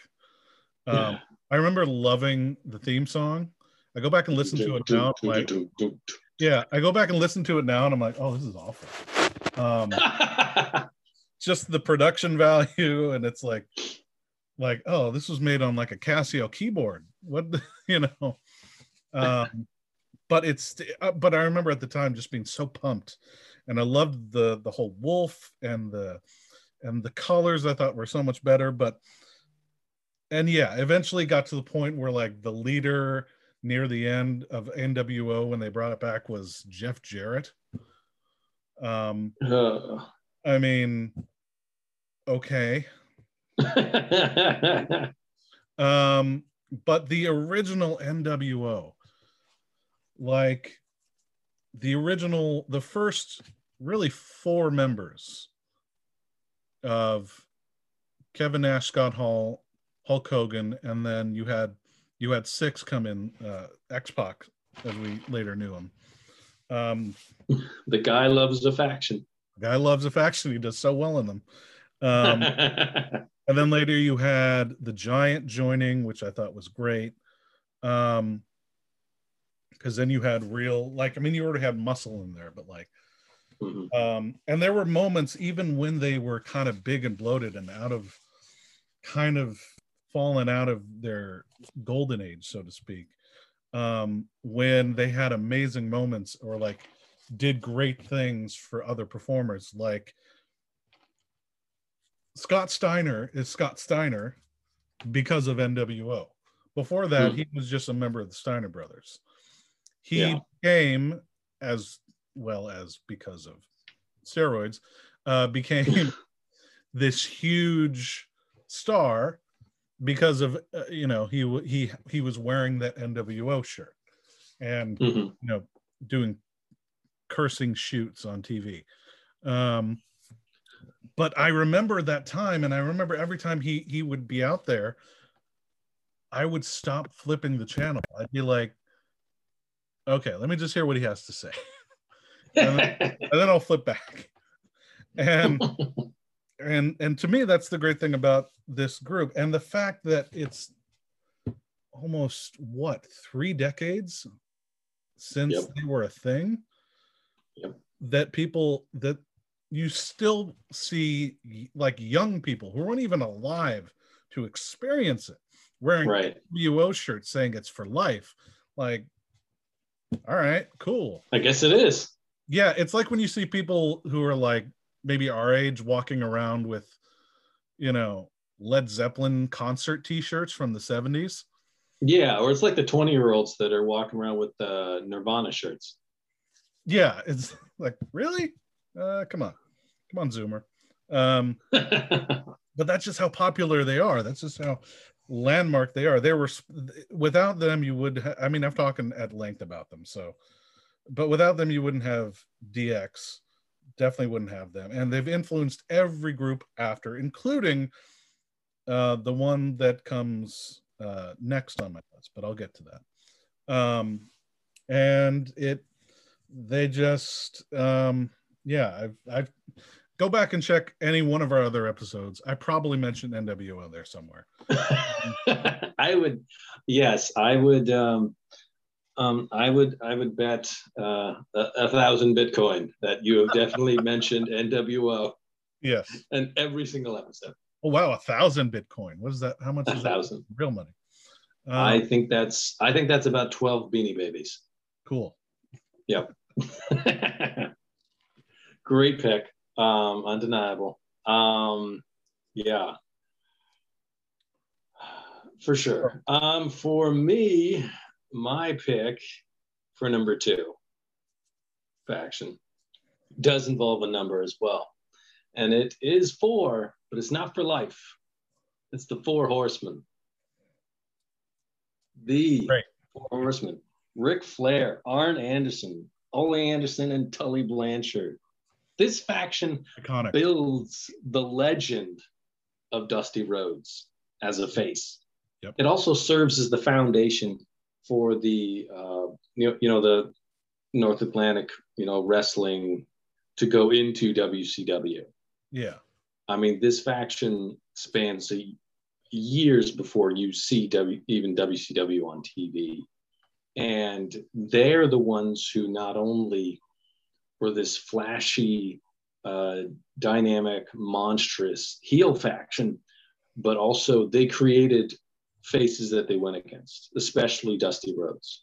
Um, yeah. I remember loving the theme song. I go back and listen do, to it do, now. Do, like, do, do, do. Yeah, I go back and listen to it now and I'm like, oh, this is awful. Um, just the production value, and it's like, like, oh, this was made on like a Casio keyboard. What, you know? Um, But it's, but I remember at the time just being so pumped, and I loved the the whole wolf and the and the colors I thought were so much better. But and yeah, eventually got to the point where like the leader near the end of N W O when they brought it back was Jeff Jarrett. Um, uh. I mean, okay. um, but the original N W O. Like the original, the first really four members of Kevin Nash, Scott Hall, Hulk Hogan, and then you had you had six come in, uh, X-Pac, as we later knew him. Um, the guy loves a faction. The guy loves a faction. He does so well in them. Um, and then later you had the Giant joining, which I thought was great. Um, Because then you had real, like, I mean, you already had muscle in there, but like, mm-hmm. um, and there were moments even when they were kind of big and bloated and out of, kind of fallen out of their golden age, so to speak, um, when they had amazing moments or like did great things for other performers. Like Scott Steiner is Scott Steiner because of N W O. Before that, mm-hmm. he was just a member of the Steiner Brothers. He yeah. became, as well as because of steroids, uh, became this huge star because of, uh, you know, he he he was wearing that N W O shirt and, mm-hmm. you know, doing cursing shoots on T V. Um, but I remember that time, and I remember every time he he would be out there, I would stop flipping the channel. I'd be like, okay, let me just hear what he has to say. and, then, and then I'll flip back. And and and to me, that's the great thing about this group. And the fact that it's almost, what, three decades since yep. they were a thing? Yep. That people, that you still see like young people who weren't even alive to experience it, wearing right. N W O shirts saying it's for life. Like, all right, cool. I guess it is. Yeah, it's like when you see people who are like maybe our age walking around with, you know, Led Zeppelin concert t-shirts from the seventies. Yeah, or it's like the twenty-year-olds that are walking around with uh, Nirvana shirts. Yeah, it's like, really? Uh, come on. Come on, Zoomer. Um, but that's just how popular they are. That's just how landmark they are. They were, without them you would ha- I mean, I've talked at length about them, so, but without them you wouldn't have D X, definitely wouldn't have them, and they've influenced every group after, including uh the one that comes uh next on my list, but I'll get to that. Um and it they just um yeah I've I've go back and check any one of our other episodes. I probably mentioned N W O there somewhere. I would, yes, I would, um, um, I would, I would bet uh, a, a thousand Bitcoin that you have definitely mentioned N W O. Yes, in every single episode. Oh wow, a thousand Bitcoin. What is that? How much is a that? Thousand real money. Um, I think that's I think that's about twelve Beanie Babies. Cool. Yep. Great pick. Um, undeniable. Um, yeah. For sure. Um, for me, my pick for number two faction does involve a number as well. And it is four, but it's not for life. It's the Four Horsemen. The right. Four Horsemen. Ric Flair, Arn Anderson, Ole Anderson, and Tully Blanchard. This faction Iconic. builds the legend of Dusty Rhodes as a face. Yep. It also serves as the foundation for the, uh, you know, you know, the North Atlantic, you know, wrestling to go into W C W. Yeah. I mean, this faction spans a, years before you see w, even W C W on T V. And they're the ones who not only were this flashy, uh, dynamic, monstrous heel faction, but also they created faces that they went against, especially Dusty Rhodes.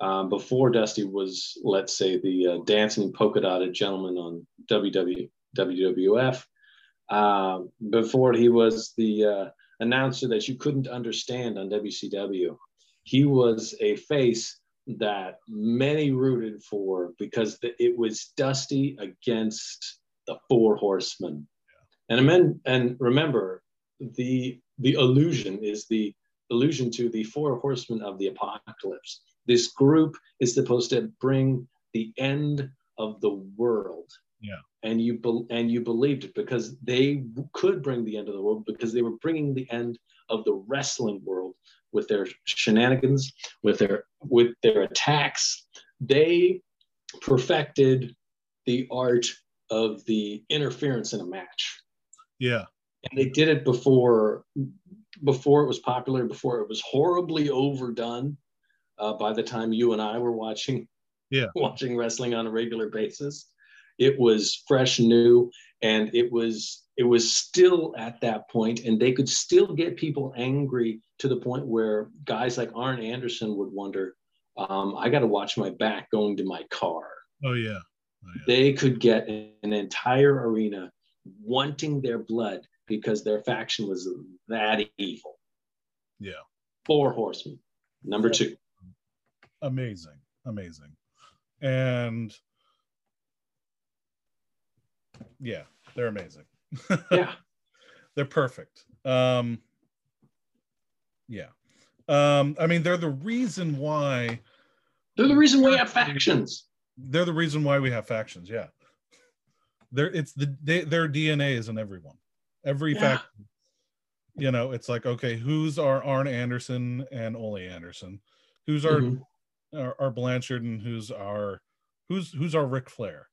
Um, before Dusty was, let's say, the uh, dancing polka dotted gentleman on W W F, uh, before he was the uh, announcer that you couldn't understand on W C W, he was a face that many rooted for because the, it was Dusty against the Four Horsemen. Yeah. And, amen, and remember, the the allusion is the allusion to the Four Horsemen of the Apocalypse. This group is supposed to bring the end of the world. Yeah. And you be, and you believed it because they could bring the end of the world because they were bringing the end of the wrestling world with their shenanigans, with their with their attacks. They perfected the art of the interference in a match. Yeah. And they did it before before it was popular, before it was horribly overdone. Uh, by the time you and I were watching, yeah. watching wrestling on a regular basis, it was fresh, new, and it was it was still at that point, and they could still get people angry to the point where guys like Arn Anderson would wonder, um, "I got to watch my back going to my car." Oh yeah. Oh, yeah. They could get an entire arena wanting their blood because their faction was that evil. Yeah. Four Horsemen, number yeah. two. Amazing, amazing, and yeah, they're amazing. Yeah, they're perfect. Um, yeah, um, I mean, they're the reason why. They're the reason why we have factions. They're the reason why we have factions. Yeah, they're it's the they, their D N A is in everyone, every yeah. faction. You know, it's like okay, who's our Arn Anderson and Ole Anderson? Who's our mm-hmm. Our, our Blanchard and who's our who's who's our Ric Flair,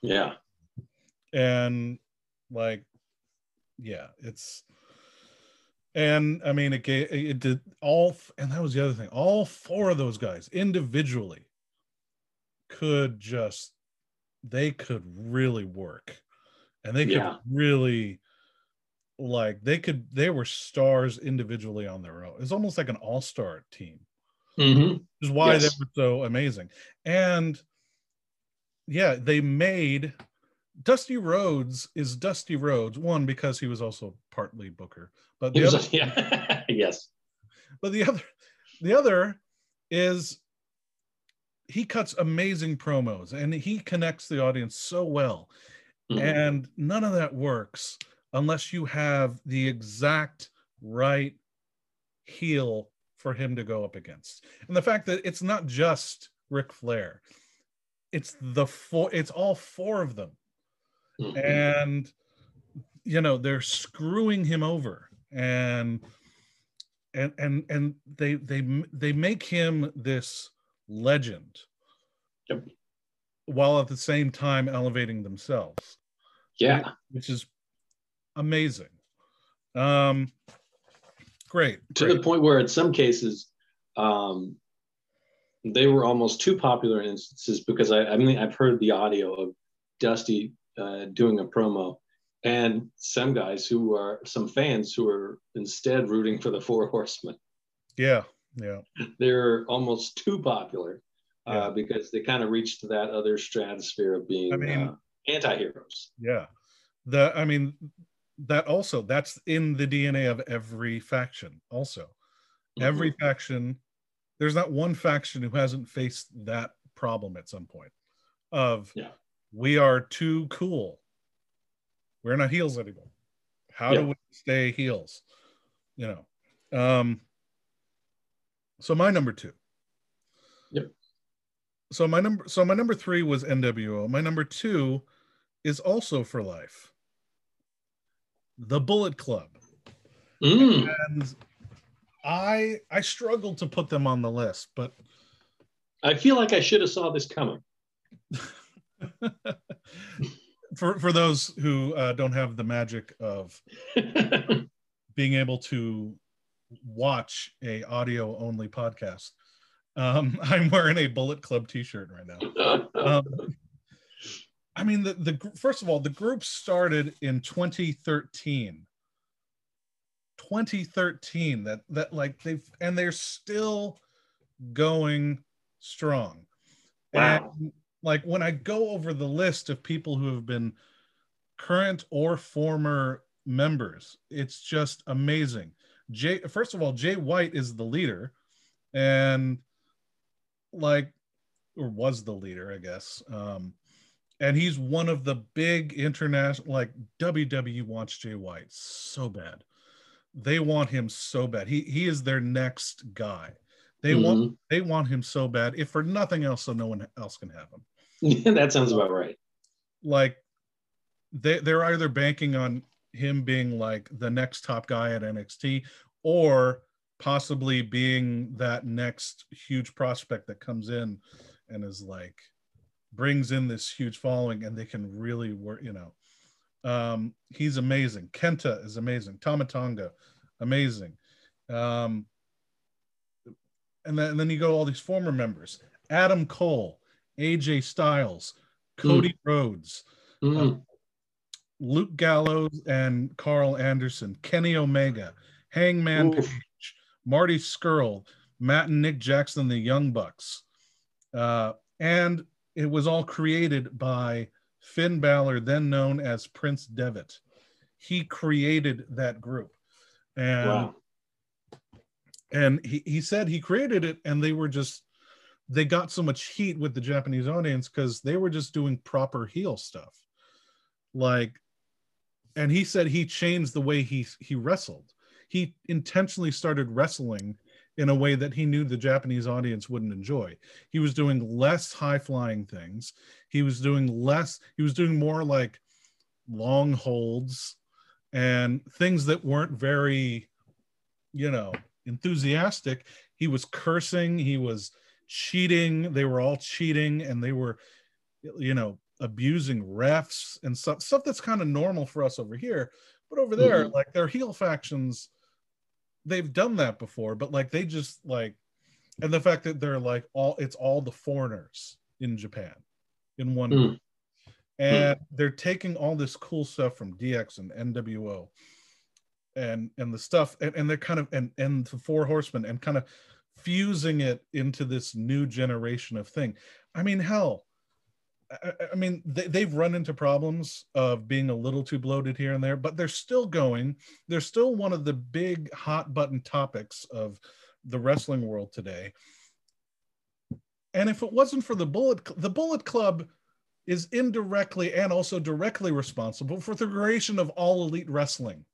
yeah, and like, yeah, it's and I mean it gave it did all and that was the other thing. All four of those guys individually could just they could really work, and they could yeah. really like they could they were stars individually on their own. It's almost like an all-star team. Mm-hmm. Which is why yes. they were so amazing. And yeah, they made Dusty Rhodes is Dusty Rhodes, one because he was also partly Booker, but the he other was, yeah. yes but the other the other is he cuts amazing promos and he connects the audience so well. Mm-hmm. And none of that works unless you have the exact right heel for him to go up against. And the fact that it's not just Ric Flair, it's the four, it's all four of them. Mm-hmm. And you know, they're screwing him over, and and and and they they they make him this legend. Yep. While at the same time elevating themselves. Yeah. Which is amazing. Um Great, to great. the point where in some cases um, they were almost too popular in instances because I, I mean, I've heard the audio of Dusty uh, doing a promo and some guys who are some fans who are instead rooting for the Four Horsemen. Yeah, Yeah, they're almost too popular uh, yeah. because they kind of reached that other stratosphere of being I mean, uh, anti-heroes. Yeah, the I mean, that also that's in the D N A of every faction. Also, mm-hmm. every faction, there's not one faction who hasn't faced that problem at some point. Of yeah. we are too cool. We're not heels anymore. How yeah. do we stay heels? You know. Um, so my number two. Yep. So my number so my number three was N W O. My number two is also for life. The Bullet Club. Mm. And I I struggled to put them on the list, but I feel like I should have saw this coming. For for those who uh, don't have the magic of being able to watch a audio only podcast, um, I'm wearing a Bullet Club t-shirt right now. Um, I mean, the the first of all, the group started in twenty thirteen. twenty thirteen. That that like they've and they're still going strong. Wow. And, like when I go over the list of people who have been current or former members, it's just amazing. Jay, first of all, Jay White is the leader, and like, or was the leader, I guess. Um, and he's one of the big international, like W W E wants Jay White so bad. They want him so bad. He he is their next guy. They mm-hmm. want they want him so bad, if for nothing else, so no one else can have him. Yeah, that sounds about right. Like they, they're either banking on him being like the next top guy at N X T, or possibly being that next huge prospect that comes in and is like, brings in this huge following and they can really work, you know. Um, he's amazing. Kenta is amazing. Tama Tonga, amazing. Um, and, then, and then you go all these former members. Adam Cole, A J Styles, Cody mm. Rhodes, mm. Um, Luke Gallows and Carl Anderson, Kenny Omega, Hangman Oof. Page, Marty Scurll, Matt and Nick Jackson, the Young Bucks. Uh, and it was all created by Finn Balor, then known as Prince Devitt. He created that group. And, wow. and he, he said he created it, and they were just they got so much heat with the Japanese audience because they were just doing proper heel stuff. Like, and he said he changed the way he, he wrestled. He intentionally started wrestling in a way that he knew the Japanese audience wouldn't enjoy. He was doing less high-flying things. He was doing less, he was doing more like long holds and things that weren't very, you know, enthusiastic. He was cursing, he was cheating, they were all cheating, and they were, you know, abusing refs and stuff stuff that's kind of normal for us over here, but over there mm-hmm. like their heel factions, they've done that before, but like they just like, and the fact that they're like all it's all the foreigners in Japan in one mm. and mm. they're taking all this cool stuff from D X and N W O and and the stuff and, and they're kind of and and the Four Horsemen and kind of fusing it into this new generation of thing. I mean, hell, I, I mean, they, they've run into problems of being a little too bloated here and there, but they're still going. They're still one of the big hot button topics of the wrestling world today. And if it wasn't for the Bullet, the Bullet Club is indirectly and also directly responsible for the creation of All Elite Wrestling.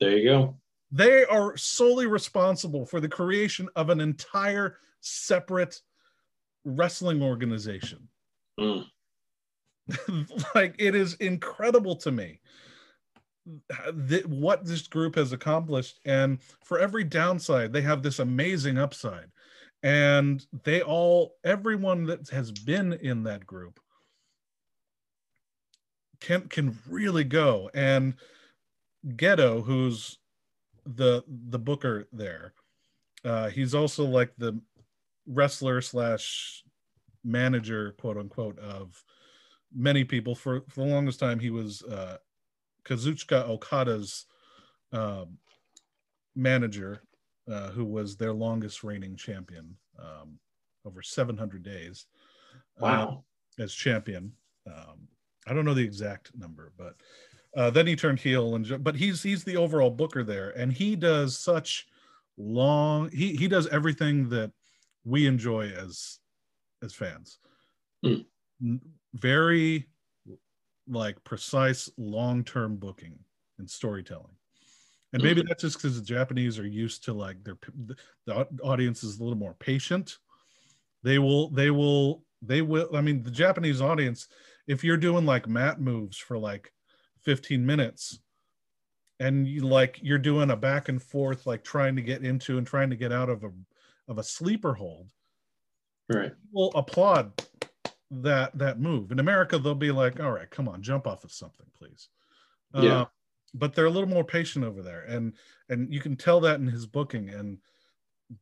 There you go. They are solely responsible for the creation of an entire separate wrestling organization. Mm. Like, it is incredible to me that what this group has accomplished. And for every downside, they have this amazing upside. And they all, everyone that has been in that group can, can really go. And Ghetto, who's the the booker there, uh he's also like the wrestler slash manager, quote unquote, of many people. For, for the longest time he was uh Kazuchika Okada's um manager uh, who was their longest reigning champion, um, over seven hundred days. Wow. Uh, as champion. Um, I don't know the exact number, but uh, then he turned heel. And but he's he's the overall booker there, and he does such long. He he does everything that we enjoy as as fans. Mm. Very like precise long-term booking and storytelling. And maybe that's just because the Japanese are used to like their the audience is a little more patient. They will, they will, they will. I mean, the Japanese audience, if you're doing like mat moves for like fifteen minutes, and you like you're doing a back and forth, like trying to get into and trying to get out of a of a sleeper hold, right? People applaud that that move. In America, they'll be like, "All right, come on, jump off of something, please." Yeah. Uh, but they're a little more patient over there, and and you can tell that in his booking and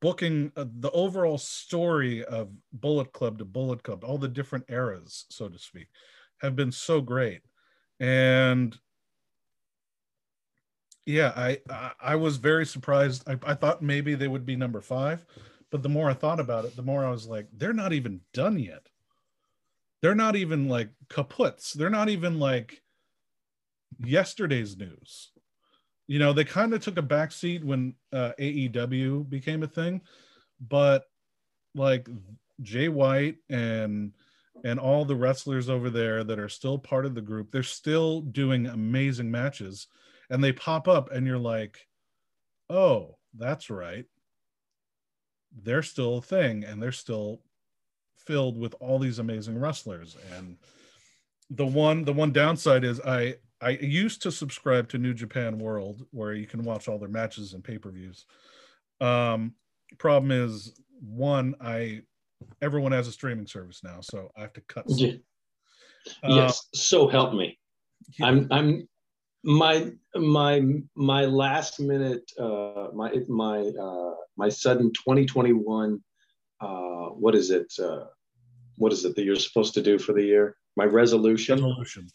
booking uh, the overall story of Bullet Club to Bullet Club, all the different eras, so to speak, have been so great. And yeah, I I, I was very surprised. I, I thought maybe they would be number five, but the more I thought about it, the more I was like, they're not even done yet. They're not even like kaputs. They're not even like yesterday's news. You know, they kind of took a backseat when uh, A E W became a thing, but like Jay White and and all the wrestlers over there that are still part of the group, they're still doing amazing matches, and they pop up and you're like, oh, that's right, they're still a thing, and they're still filled with all these amazing wrestlers. And the one the one downside is I I used to subscribe to New Japan World, where you can watch all their matches and pay-per-views. Um, problem is, one, I everyone has a streaming service now, so I have to cut. Yeah. Uh, yes, so help me. Yeah. I'm I'm my my my last minute uh, my my uh, my sudden twenty twenty-one. Uh, what is it? Uh, what is it that you're supposed to do for the year? My resolution. Resolution.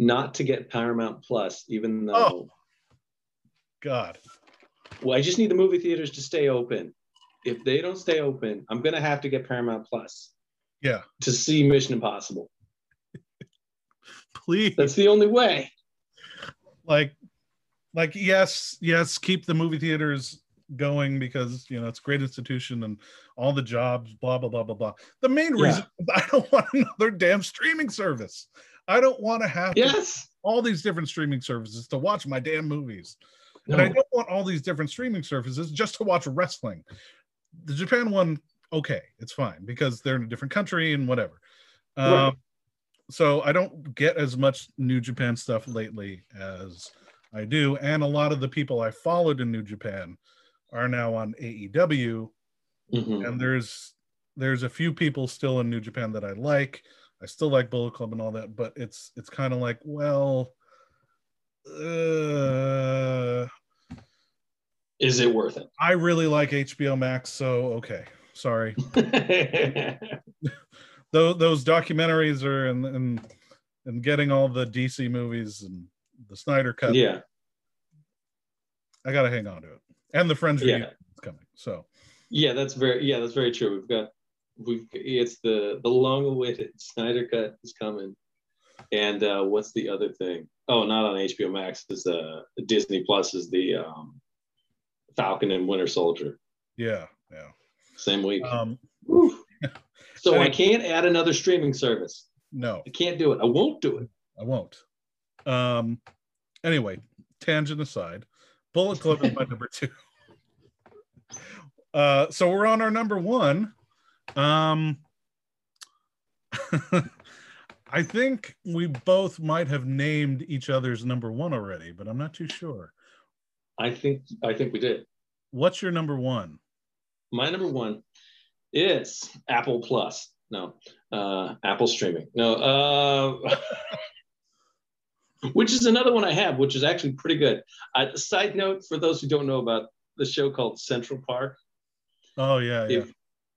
Not to get Paramount Plus, even though. Oh, God. Well, I just need the movie theaters to stay open. If they don't stay open, I'm going to have to get Paramount Plus. Yeah. To see Mission Impossible. Please. That's the only way. Like, like, yes, yes, keep the movie theaters going, because, you know, it's a great institution and all the jobs, blah, blah, blah, blah, blah. The main reason yeah. is I don't want another damn streaming service. I don't want to have yes. to, all these different streaming services to watch my damn movies. No. And I don't want all these different streaming services just to watch wrestling. The Japan one, okay, it's fine, because they're in a different country and whatever. Um, right. So I don't get as much New Japan stuff lately as I do. And a lot of the people I followed in New Japan are now on A E W. Mm-hmm. And there's there's a few people still in New Japan that I like. I still like Bullet Club and all that, but it's it's kind of like, well, uh, is it worth it? I really like H B O Max, so okay, sorry. those, those documentaries are and and and getting all the D C movies and the Snyder Cut. Yeah, I gotta hang on to it, and the Friends yeah. review is coming. So yeah, that's very yeah, that's very true. We've got. We've, it's the, the long-awaited Snyder Cut is coming. And uh, what's the other thing? Oh, not on H B O Max. Is uh, Disney Plus is the um, Falcon and Winter Soldier. Yeah, yeah. Same week. Um, so I, I can't add another streaming service. No. I can't do it. I won't do it. I won't. Um, anyway, tangent aside, Bullet Club is my number two. Uh, so we're on our number one. Um, I think we both might have named each other's number one already, but I'm not too sure. I think I think we did. What's your number one? My number one is Apple Plus. No, uh, Apple streaming. No, uh, which is another one I have, which is actually pretty good. Uh, side note for those who don't know about the show called Central Park. Oh yeah, yeah. If,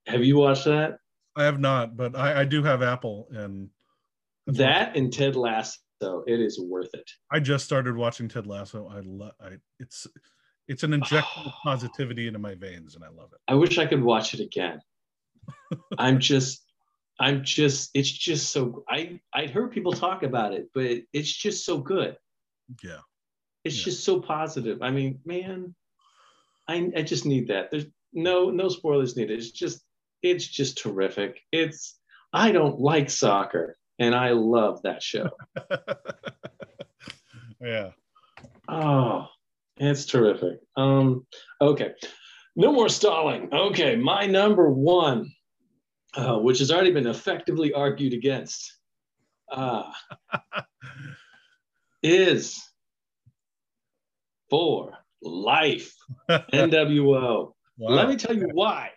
Have you watched that? I have not, but I, I do have Apple and that and Ted Lasso. It is worth it. I just started watching Ted Lasso. I love. I, it's It's an injection of positivity into my veins, and I love it. I wish I could watch it again. I'm just, I'm just, it's just so, I, I heard people talk about it, but it's just so good. Yeah. It's yeah. just so positive. I mean, man, I, I just need that. There's no, no spoilers needed. It's just, it's just terrific. It's, I don't like soccer, and I love that show. Yeah. Oh, it's terrific. Um, okay. No more stalling. Okay. My number one, uh, which has already been effectively argued against, uh, is For Life, N W O. Wow. Let me tell you why.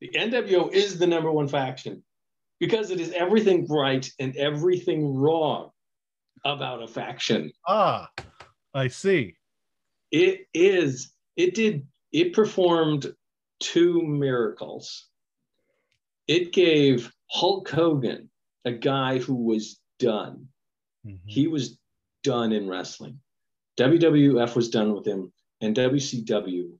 The N W O is the number one faction, because it is everything right and everything wrong about a faction. Ah, I see. It is, it did, it performed two miracles. It gave Hulk Hogan, a guy who was done. Mm-hmm. He was done in wrestling. W W F was done with him, and W C W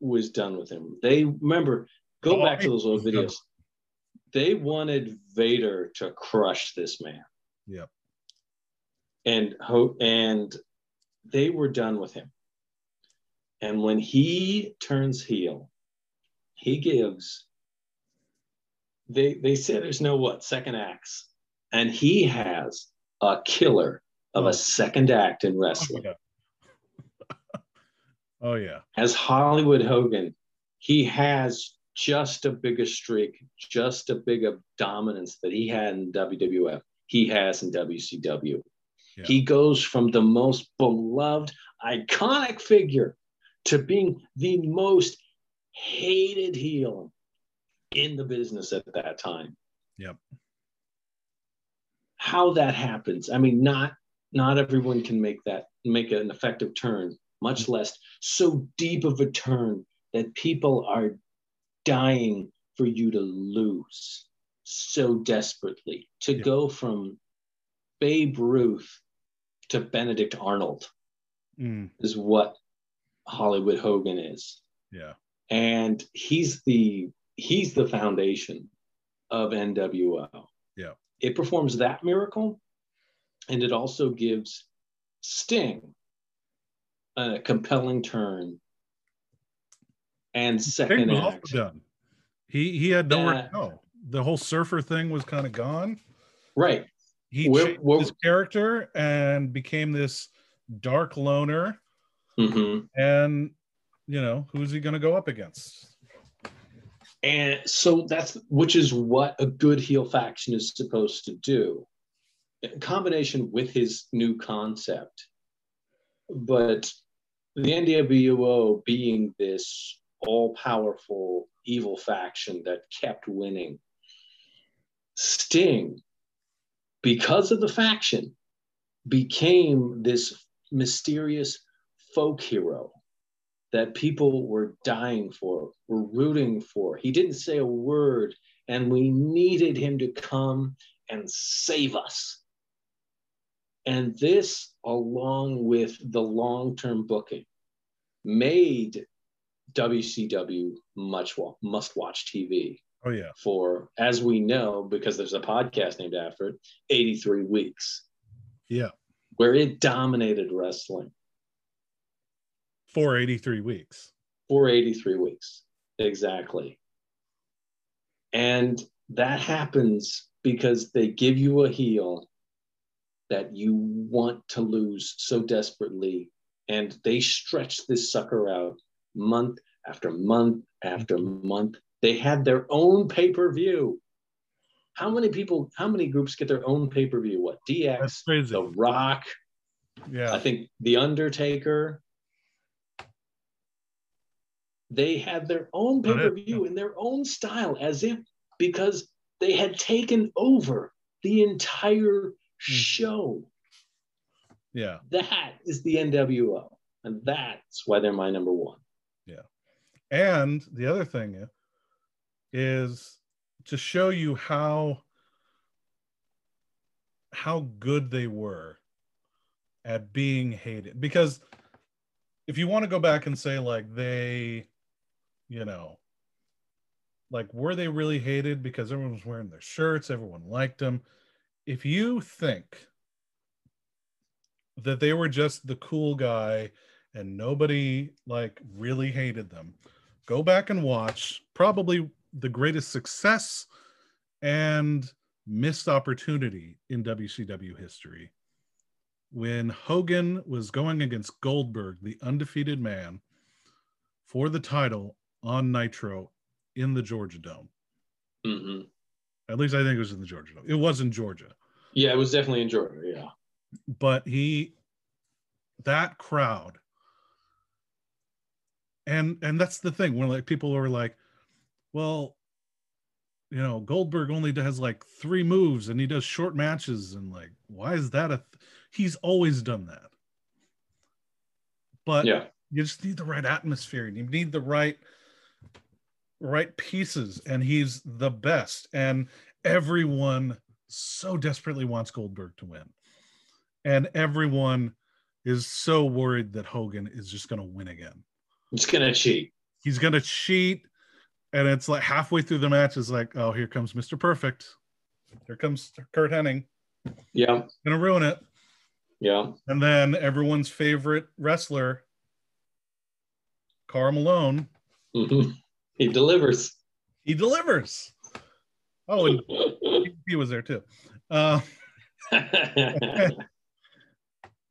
was done with him. They, remember, go oh, back to those old videos. They wanted Vader to crush this man. Yep. And and they were done with him. And when he turns heel, he gives, they, they say there's no what, second acts. And he has a killer of oh. a second act in wrestling. Oh, yeah. oh, yeah. As Hollywood Hogan, he has just a bigger streak, just a bigger dominance that he had in W W F, he has in W C W. Yeah. He goes from the most beloved, iconic figure to being the most hated heel in the business at that time. Yep. How that happens. I mean, not not everyone can make that, make an effective turn, much less so deep of a turn that people are dying for you to lose so desperately. To yep. go from Babe Ruth to Benedict Arnold mm. is what Hollywood Hogan is. Yeah. And he's the he's the foundation of N W O. Yeah. It performs that miracle, and it also gives Sting a compelling turn and second act. Done. He he had nowhere uh, to go. The whole surfer thing was kind of gone. Right. He we're, changed we're, his character and became this dark loner. Mm-hmm. And, you know, who's he going to go up against? And so that's, which is what a good heel faction is supposed to do. In combination with his new concept. But the N W O being this all-powerful evil faction that kept winning, Sting, because of the faction, became this mysterious folk hero that people were dying for, were rooting for. He didn't say a word, and we needed him to come and save us. And this, along with the long-term booking, made W C W much must-watch T V. Oh, yeah. For, as we know, because there's a podcast named after it, eighty-three weeks. Yeah. Where it dominated wrestling. For eighty-three weeks. For eighty-three weeks. Exactly. And that happens because they give you a heel that you want to lose so desperately. And they stretch this sucker out month after month after mm-hmm. month. They had their own pay-per-view. How many people, how many groups get their own pay-per-view? What, D X, The Rock, yeah. I think The Undertaker. They had their own pay-per-view in their own style, as if, because they had taken over the entire show. Yeah. That is the N W O. And that's why they're my number one. Yeah. And the other thing is, is to show you how how good they were at being hated, because if you want to go back and say like they, you know, like were they really hated because everyone was wearing their shirts, everyone liked them. If you think that they were just the cool guy and nobody like really hated them, go back and watch probably the greatest success and missed opportunity in W C W history. When Hogan was going against Goldberg, the undefeated man, for the title on Nitro in the Georgia Dome. Mm-hmm. At least I think it was in the Georgia Dome. It was in Georgia. Yeah, it was definitely in Georgia, yeah. But he, that crowd, and and that's the thing, when like people are like, well, you know, Goldberg only does like three moves and he does short matches, and like, why is that a th- he's always done that. But yeah, you just need the right atmosphere and you need the right right pieces, and he's the best, and everyone so desperately wants Goldberg to win, and everyone is so worried that Hogan is just going to win again. He's going to cheat. He's going to cheat. And it's like halfway through the match is like, oh, here comes Mister Perfect. Here comes Kurt Hennig. Yeah. Going to ruin it. Yeah. And then everyone's favorite wrestler, Karl Malone. Mm-hmm. He delivers. He delivers. Oh, and he was there too. Uh, you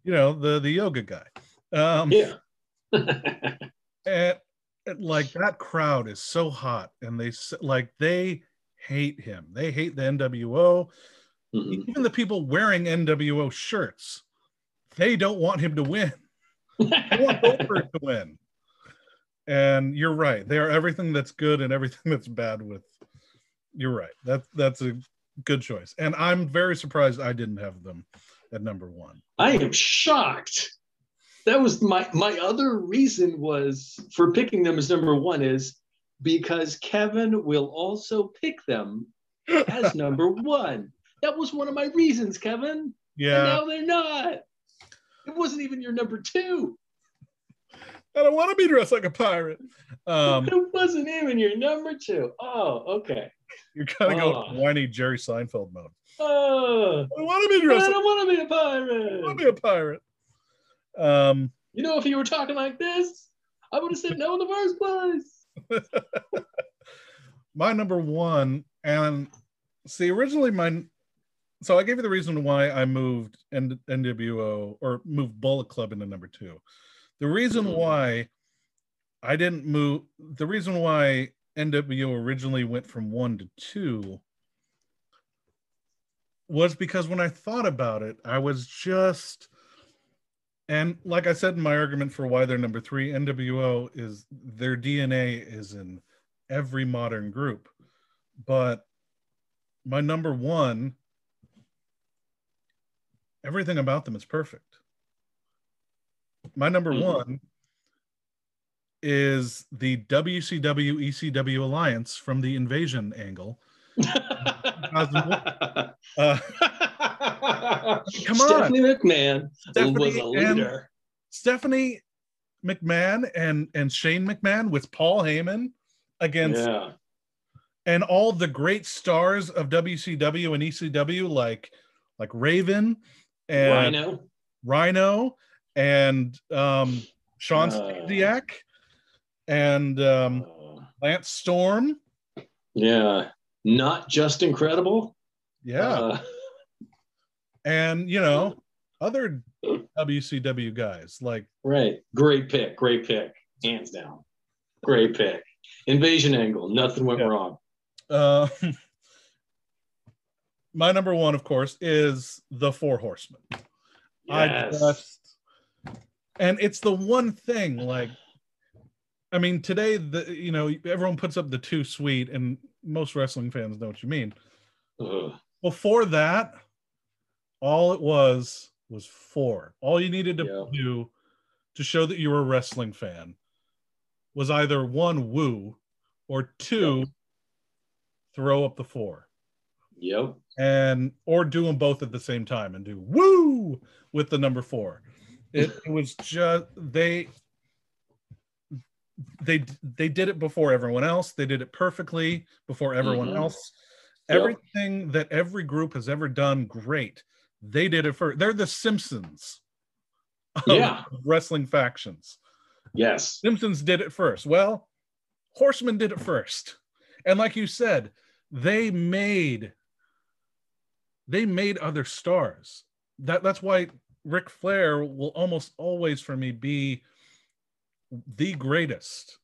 know, the, the yoga guy. Um, yeah. and, and like that crowd is so hot, and they like they hate him. They hate the N W O. Mm-hmm. Even the people wearing N W O shirts, they don't want him to win. They want Goldberg to win. And you're right. They are everything that's good and everything that's bad with. You're right. That that's a good choice. And I'm very surprised I didn't have them at number one. I am shocked. That was my, my other reason was for picking them as number one is because Kevin will also pick them as number one. That was one of my reasons, Kevin. Yeah. And now they're not. It wasn't even your number two. I don't want to be dressed like a pirate. Um, it wasn't even your number two. Oh, okay. You're kind of oh. going whiny Jerry Seinfeld mode. Oh. I want to be dressed. I don't want to be a pirate. I want to be a pirate. Um, you know, if you were talking like this, I would have said no in the first place. My number one, and see, originally my, so I gave you the reason why I moved N W O or moved Bullet Club into number two. The reason why I didn't move, the reason why N W O originally went from one to two was because when I thought about it, I was just. And like I said in my argument for why they're number three, N W O is, their D N A is in every modern group. But my number one, everything about them is perfect. My number mm-hmm. one is the W C W E C W alliance from the invasion angle. uh, Come Stephanie on. McMahon Stephanie was a leader. Stephanie McMahon and, and Shane McMahon with Paul Heyman against yeah. and all the great stars of W C W and E C W, like like Raven and Rhino, Rhino and um, Sean uh, Stasiak and um, Lance Storm. Yeah, not just incredible. Yeah. Uh, And, you know, other W C W guys like. Right. Great pick. Great pick. Hands down. Great pick. Invasion angle. Nothing went yeah. wrong. Uh, my number one, of course, is the Four Horsemen. Yes. I just, and it's the one thing like, I mean, today, the you know, everyone puts up the Too Sweet, and most wrestling fans know what you mean. Ugh. Before that, all it was was four. All you needed to yeah. do to show that you were a wrestling fan was either one, woo, or two, yep. throw up the four. Yep. And or do them both at the same time and do woo with the number four. It, it was just they they they did it before everyone else. They did it perfectly before everyone mm-hmm. else. Yep. Everything that every group has ever done, great. They did it first. They're the Simpsons of yeah. wrestling factions. Yes. Simpsons did it first. Well, Horsemen did it first. And like you said, they made they made other stars. That that's why Ric Flair will almost always for me be the greatest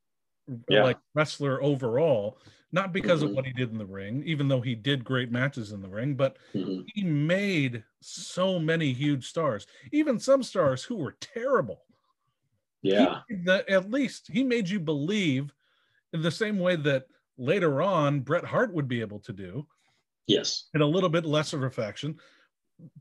yeah. like wrestler overall, not because mm-hmm. of what he did in the ring, even though he did great matches in the ring, but mm-hmm. he made so many huge stars, even some stars who were terrible. Yeah. He, the, at least he made you believe in the same way that later on Bret Hart would be able to do. Yes. In a little bit lesser reflection.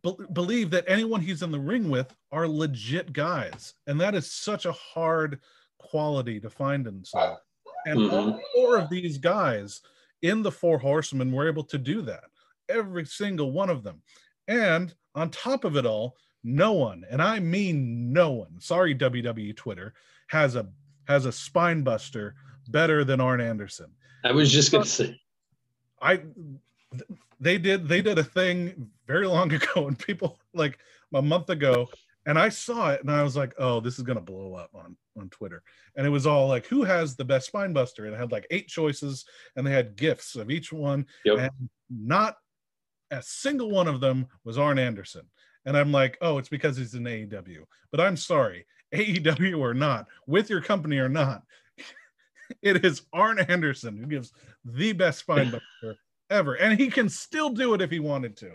Be- believe that anyone he's in the ring with are legit guys, and that is such a hard quality to find in someone. And mm-hmm. all four of these guys in the Four Horsemen were able to do that, every single one of them. And on top of it all, no one, and I mean no one, sorry W W E Twitter, has a has a spine buster better than Arn Anderson. I was just gonna say, I. They did they did a thing very long ago, and people like a month ago, and I saw it and I was like, oh, this is gonna blow up on on Twitter. And it was all like, who has the best spine buster? And it had like eight choices, and they had gifs of each one. Yep. And not a single one of them was Arn Anderson. And I'm like, oh, it's because he's in A E W. But I'm sorry, A E W or not, with your company or not, it is Arn Anderson who gives the best spine buster ever, and he can still do it if he wanted to.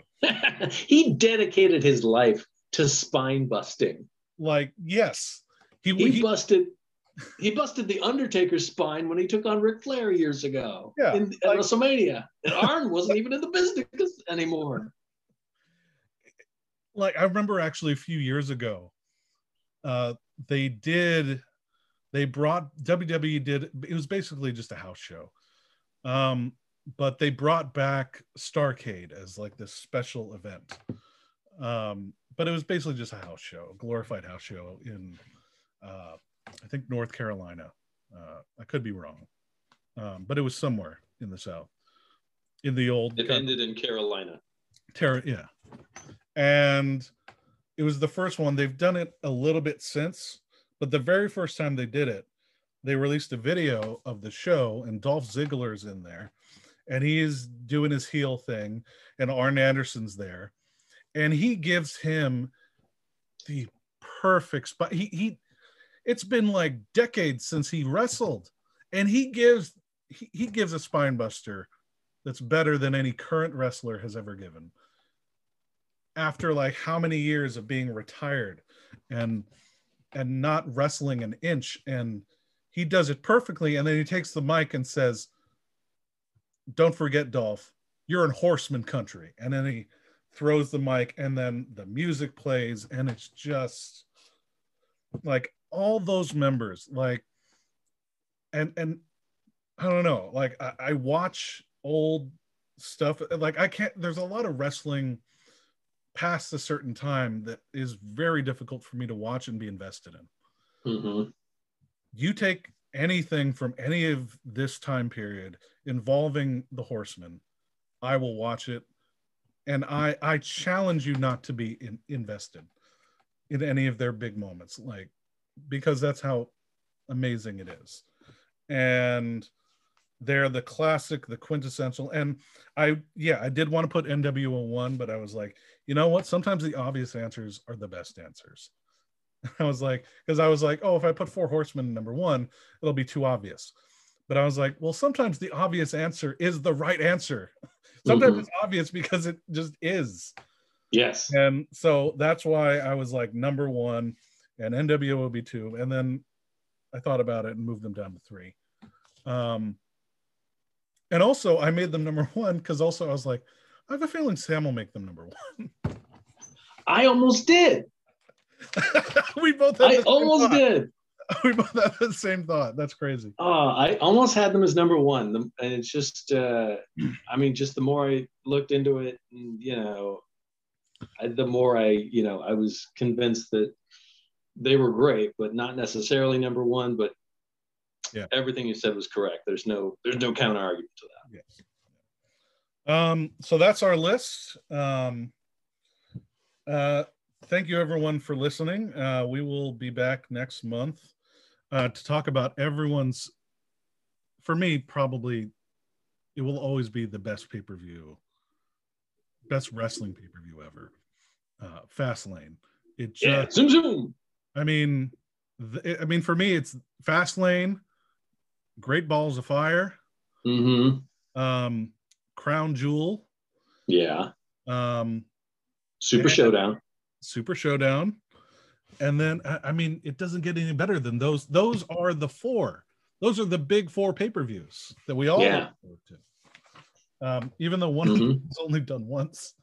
He dedicated his life to spine busting. Like, yes, he, he, he busted he busted the Undertaker's spine when he took on Ric Flair years ago yeah, in like, at WrestleMania, and Arn wasn't even in the business anymore. Like, I remember actually a few years ago, uh, they did they brought W W E did it was basically just a house show. Um. But they brought back Starcade as like this special event. Um, but it was basically just a house show, a glorified house show in, uh, I think, North Carolina. Uh, I could be wrong. Um, but it was somewhere in the South. In the old... It ended in Carolina. Ter- yeah. And it was the first one. They've done it a little bit since. But the very first time they did it, they released a video of the show, and Dolph Ziggler's in there. And he is doing his heel thing, and Arn Anderson's there, and he gives him the perfect spot. He he, it's been like decades since he wrestled, and he gives he, he gives a spine buster that's better than any current wrestler has ever given. After like how many years of being retired, and and not wrestling an inch, and he does it perfectly. And then he takes the mic and says, "Don't forget, Dolph, you're in Horseman country." And then he throws the mic, and then the music plays, and it's just like all those members, like, and and I don't know, like I, I watch old stuff, like I can't. There's a lot of wrestling past a certain time that is very difficult for me to watch and be invested in. Mm-hmm. You take anything from any of this time period involving the Horsemen, I will watch it, and I I challenge you not to be in, invested in any of their big moments, like, because that's how amazing it is. And they're the classic, the quintessential. And I yeah I did want to put N W O one, but I was like, you know what, sometimes the obvious answers are the best answers. I was like, because I was like, oh, if I put Four Horsemen in number one, it'll be too obvious. But I was like, well, sometimes the obvious answer is the right answer. Sometimes mm-hmm. it's obvious because it just is. Yes. And so that's why I was like, number one, and N W O will be two. And then I thought about it and moved them down to three. Um, and also I made them number one because also I was like, I have a feeling Sam will make them number one. I almost did. we both had I the almost thought. did. We both had the same thought. That's crazy. Oh, uh, I almost had them as number one. And it's just, uh, I mean, just the more I looked into it, and, you know, I, the more I, you know, I was convinced that they were great, but not necessarily number one. But yeah. everything you said was correct. There's no, there's no counter argument to that. Yes. Um, so that's our list. Um, uh, thank you everyone for listening. Uh, we will be back next month uh, to talk about everyone's, for me, probably it will always be the best pay-per-view, best wrestling pay-per-view ever. Uh, Fastlane. It just, yeah, zoom, zoom. I mean, th- I mean, for me, it's Fastlane, Great Balls of Fire, mm-hmm. um, Crown Jewel, yeah, um, Super Showdown, Super Showdown, and then I, I mean, it doesn't get any better than those. Those are the four. Those are the big four pay-per-views that we all yeah. look forward to. Um, even though one mm-hmm. of them is only done once.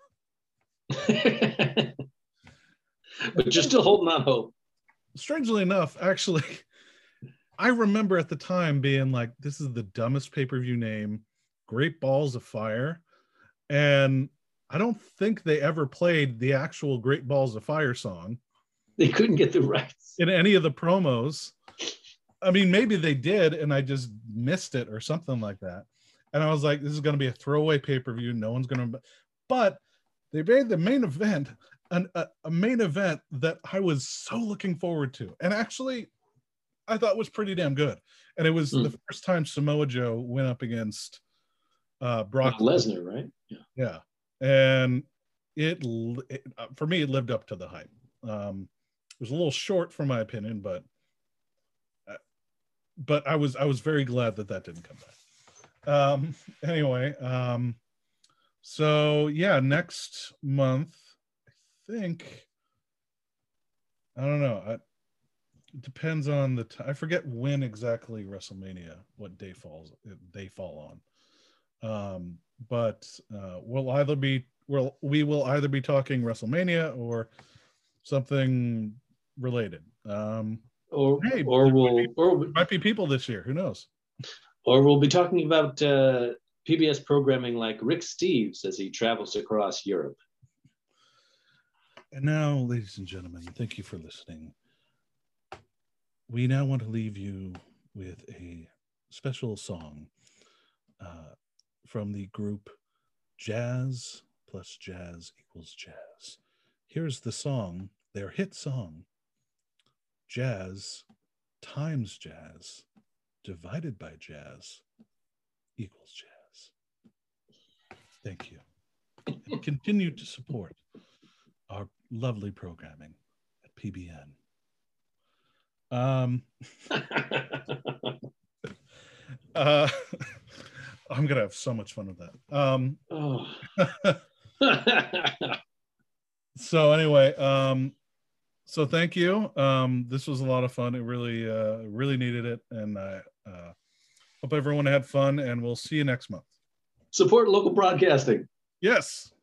But you're still holding on hope. Strangely enough, actually, I remember at the time being like, this is the dumbest pay-per-view name, Great Balls of Fire. And I don't think they ever played the actual Great Balls of Fire song. They couldn't get the rights. In any of the promos. I mean, maybe they did, and I just missed it or something like that. And I was like, this is going to be a throwaway pay-per-view. No one's going to... But they made the main event... An, a, a main event that I was so looking forward to, and actually I thought was pretty damn good. And it was mm. the first time Samoa Joe went up against uh, Brock Lesnar, right? Yeah. yeah. And it, it, for me, it lived up to the hype. Um, it was a little short for my opinion, but uh, but I was I was very glad that that didn't come back. Um, anyway, um, so yeah, next month. think I don't know I, it depends on the t- I forget when exactly WrestleMania what day falls they fall on um but uh we'll either be we'll we will either be talking WrestleMania or something related um or hey, or we'll be, or might be people this year, who knows, or we'll be talking about uh P B S programming like Rick Steves as he travels across Europe. And now, ladies and gentlemen, thank you for listening. We now want to leave you with a special song uh, from the group Jazz plus Jazz equals Jazz. Here's the song, their hit song, Jazz times Jazz divided by Jazz equals Jazz. Thank you. And continue to support our lovely programming at P B N. Um, uh, I'm gonna have so much fun with that. Um, oh. So anyway, um, so thank you. Um, this was a lot of fun. It really, uh, really needed it, and I uh, hope everyone had fun. And we'll see you next month. Support local broadcasting. Yes.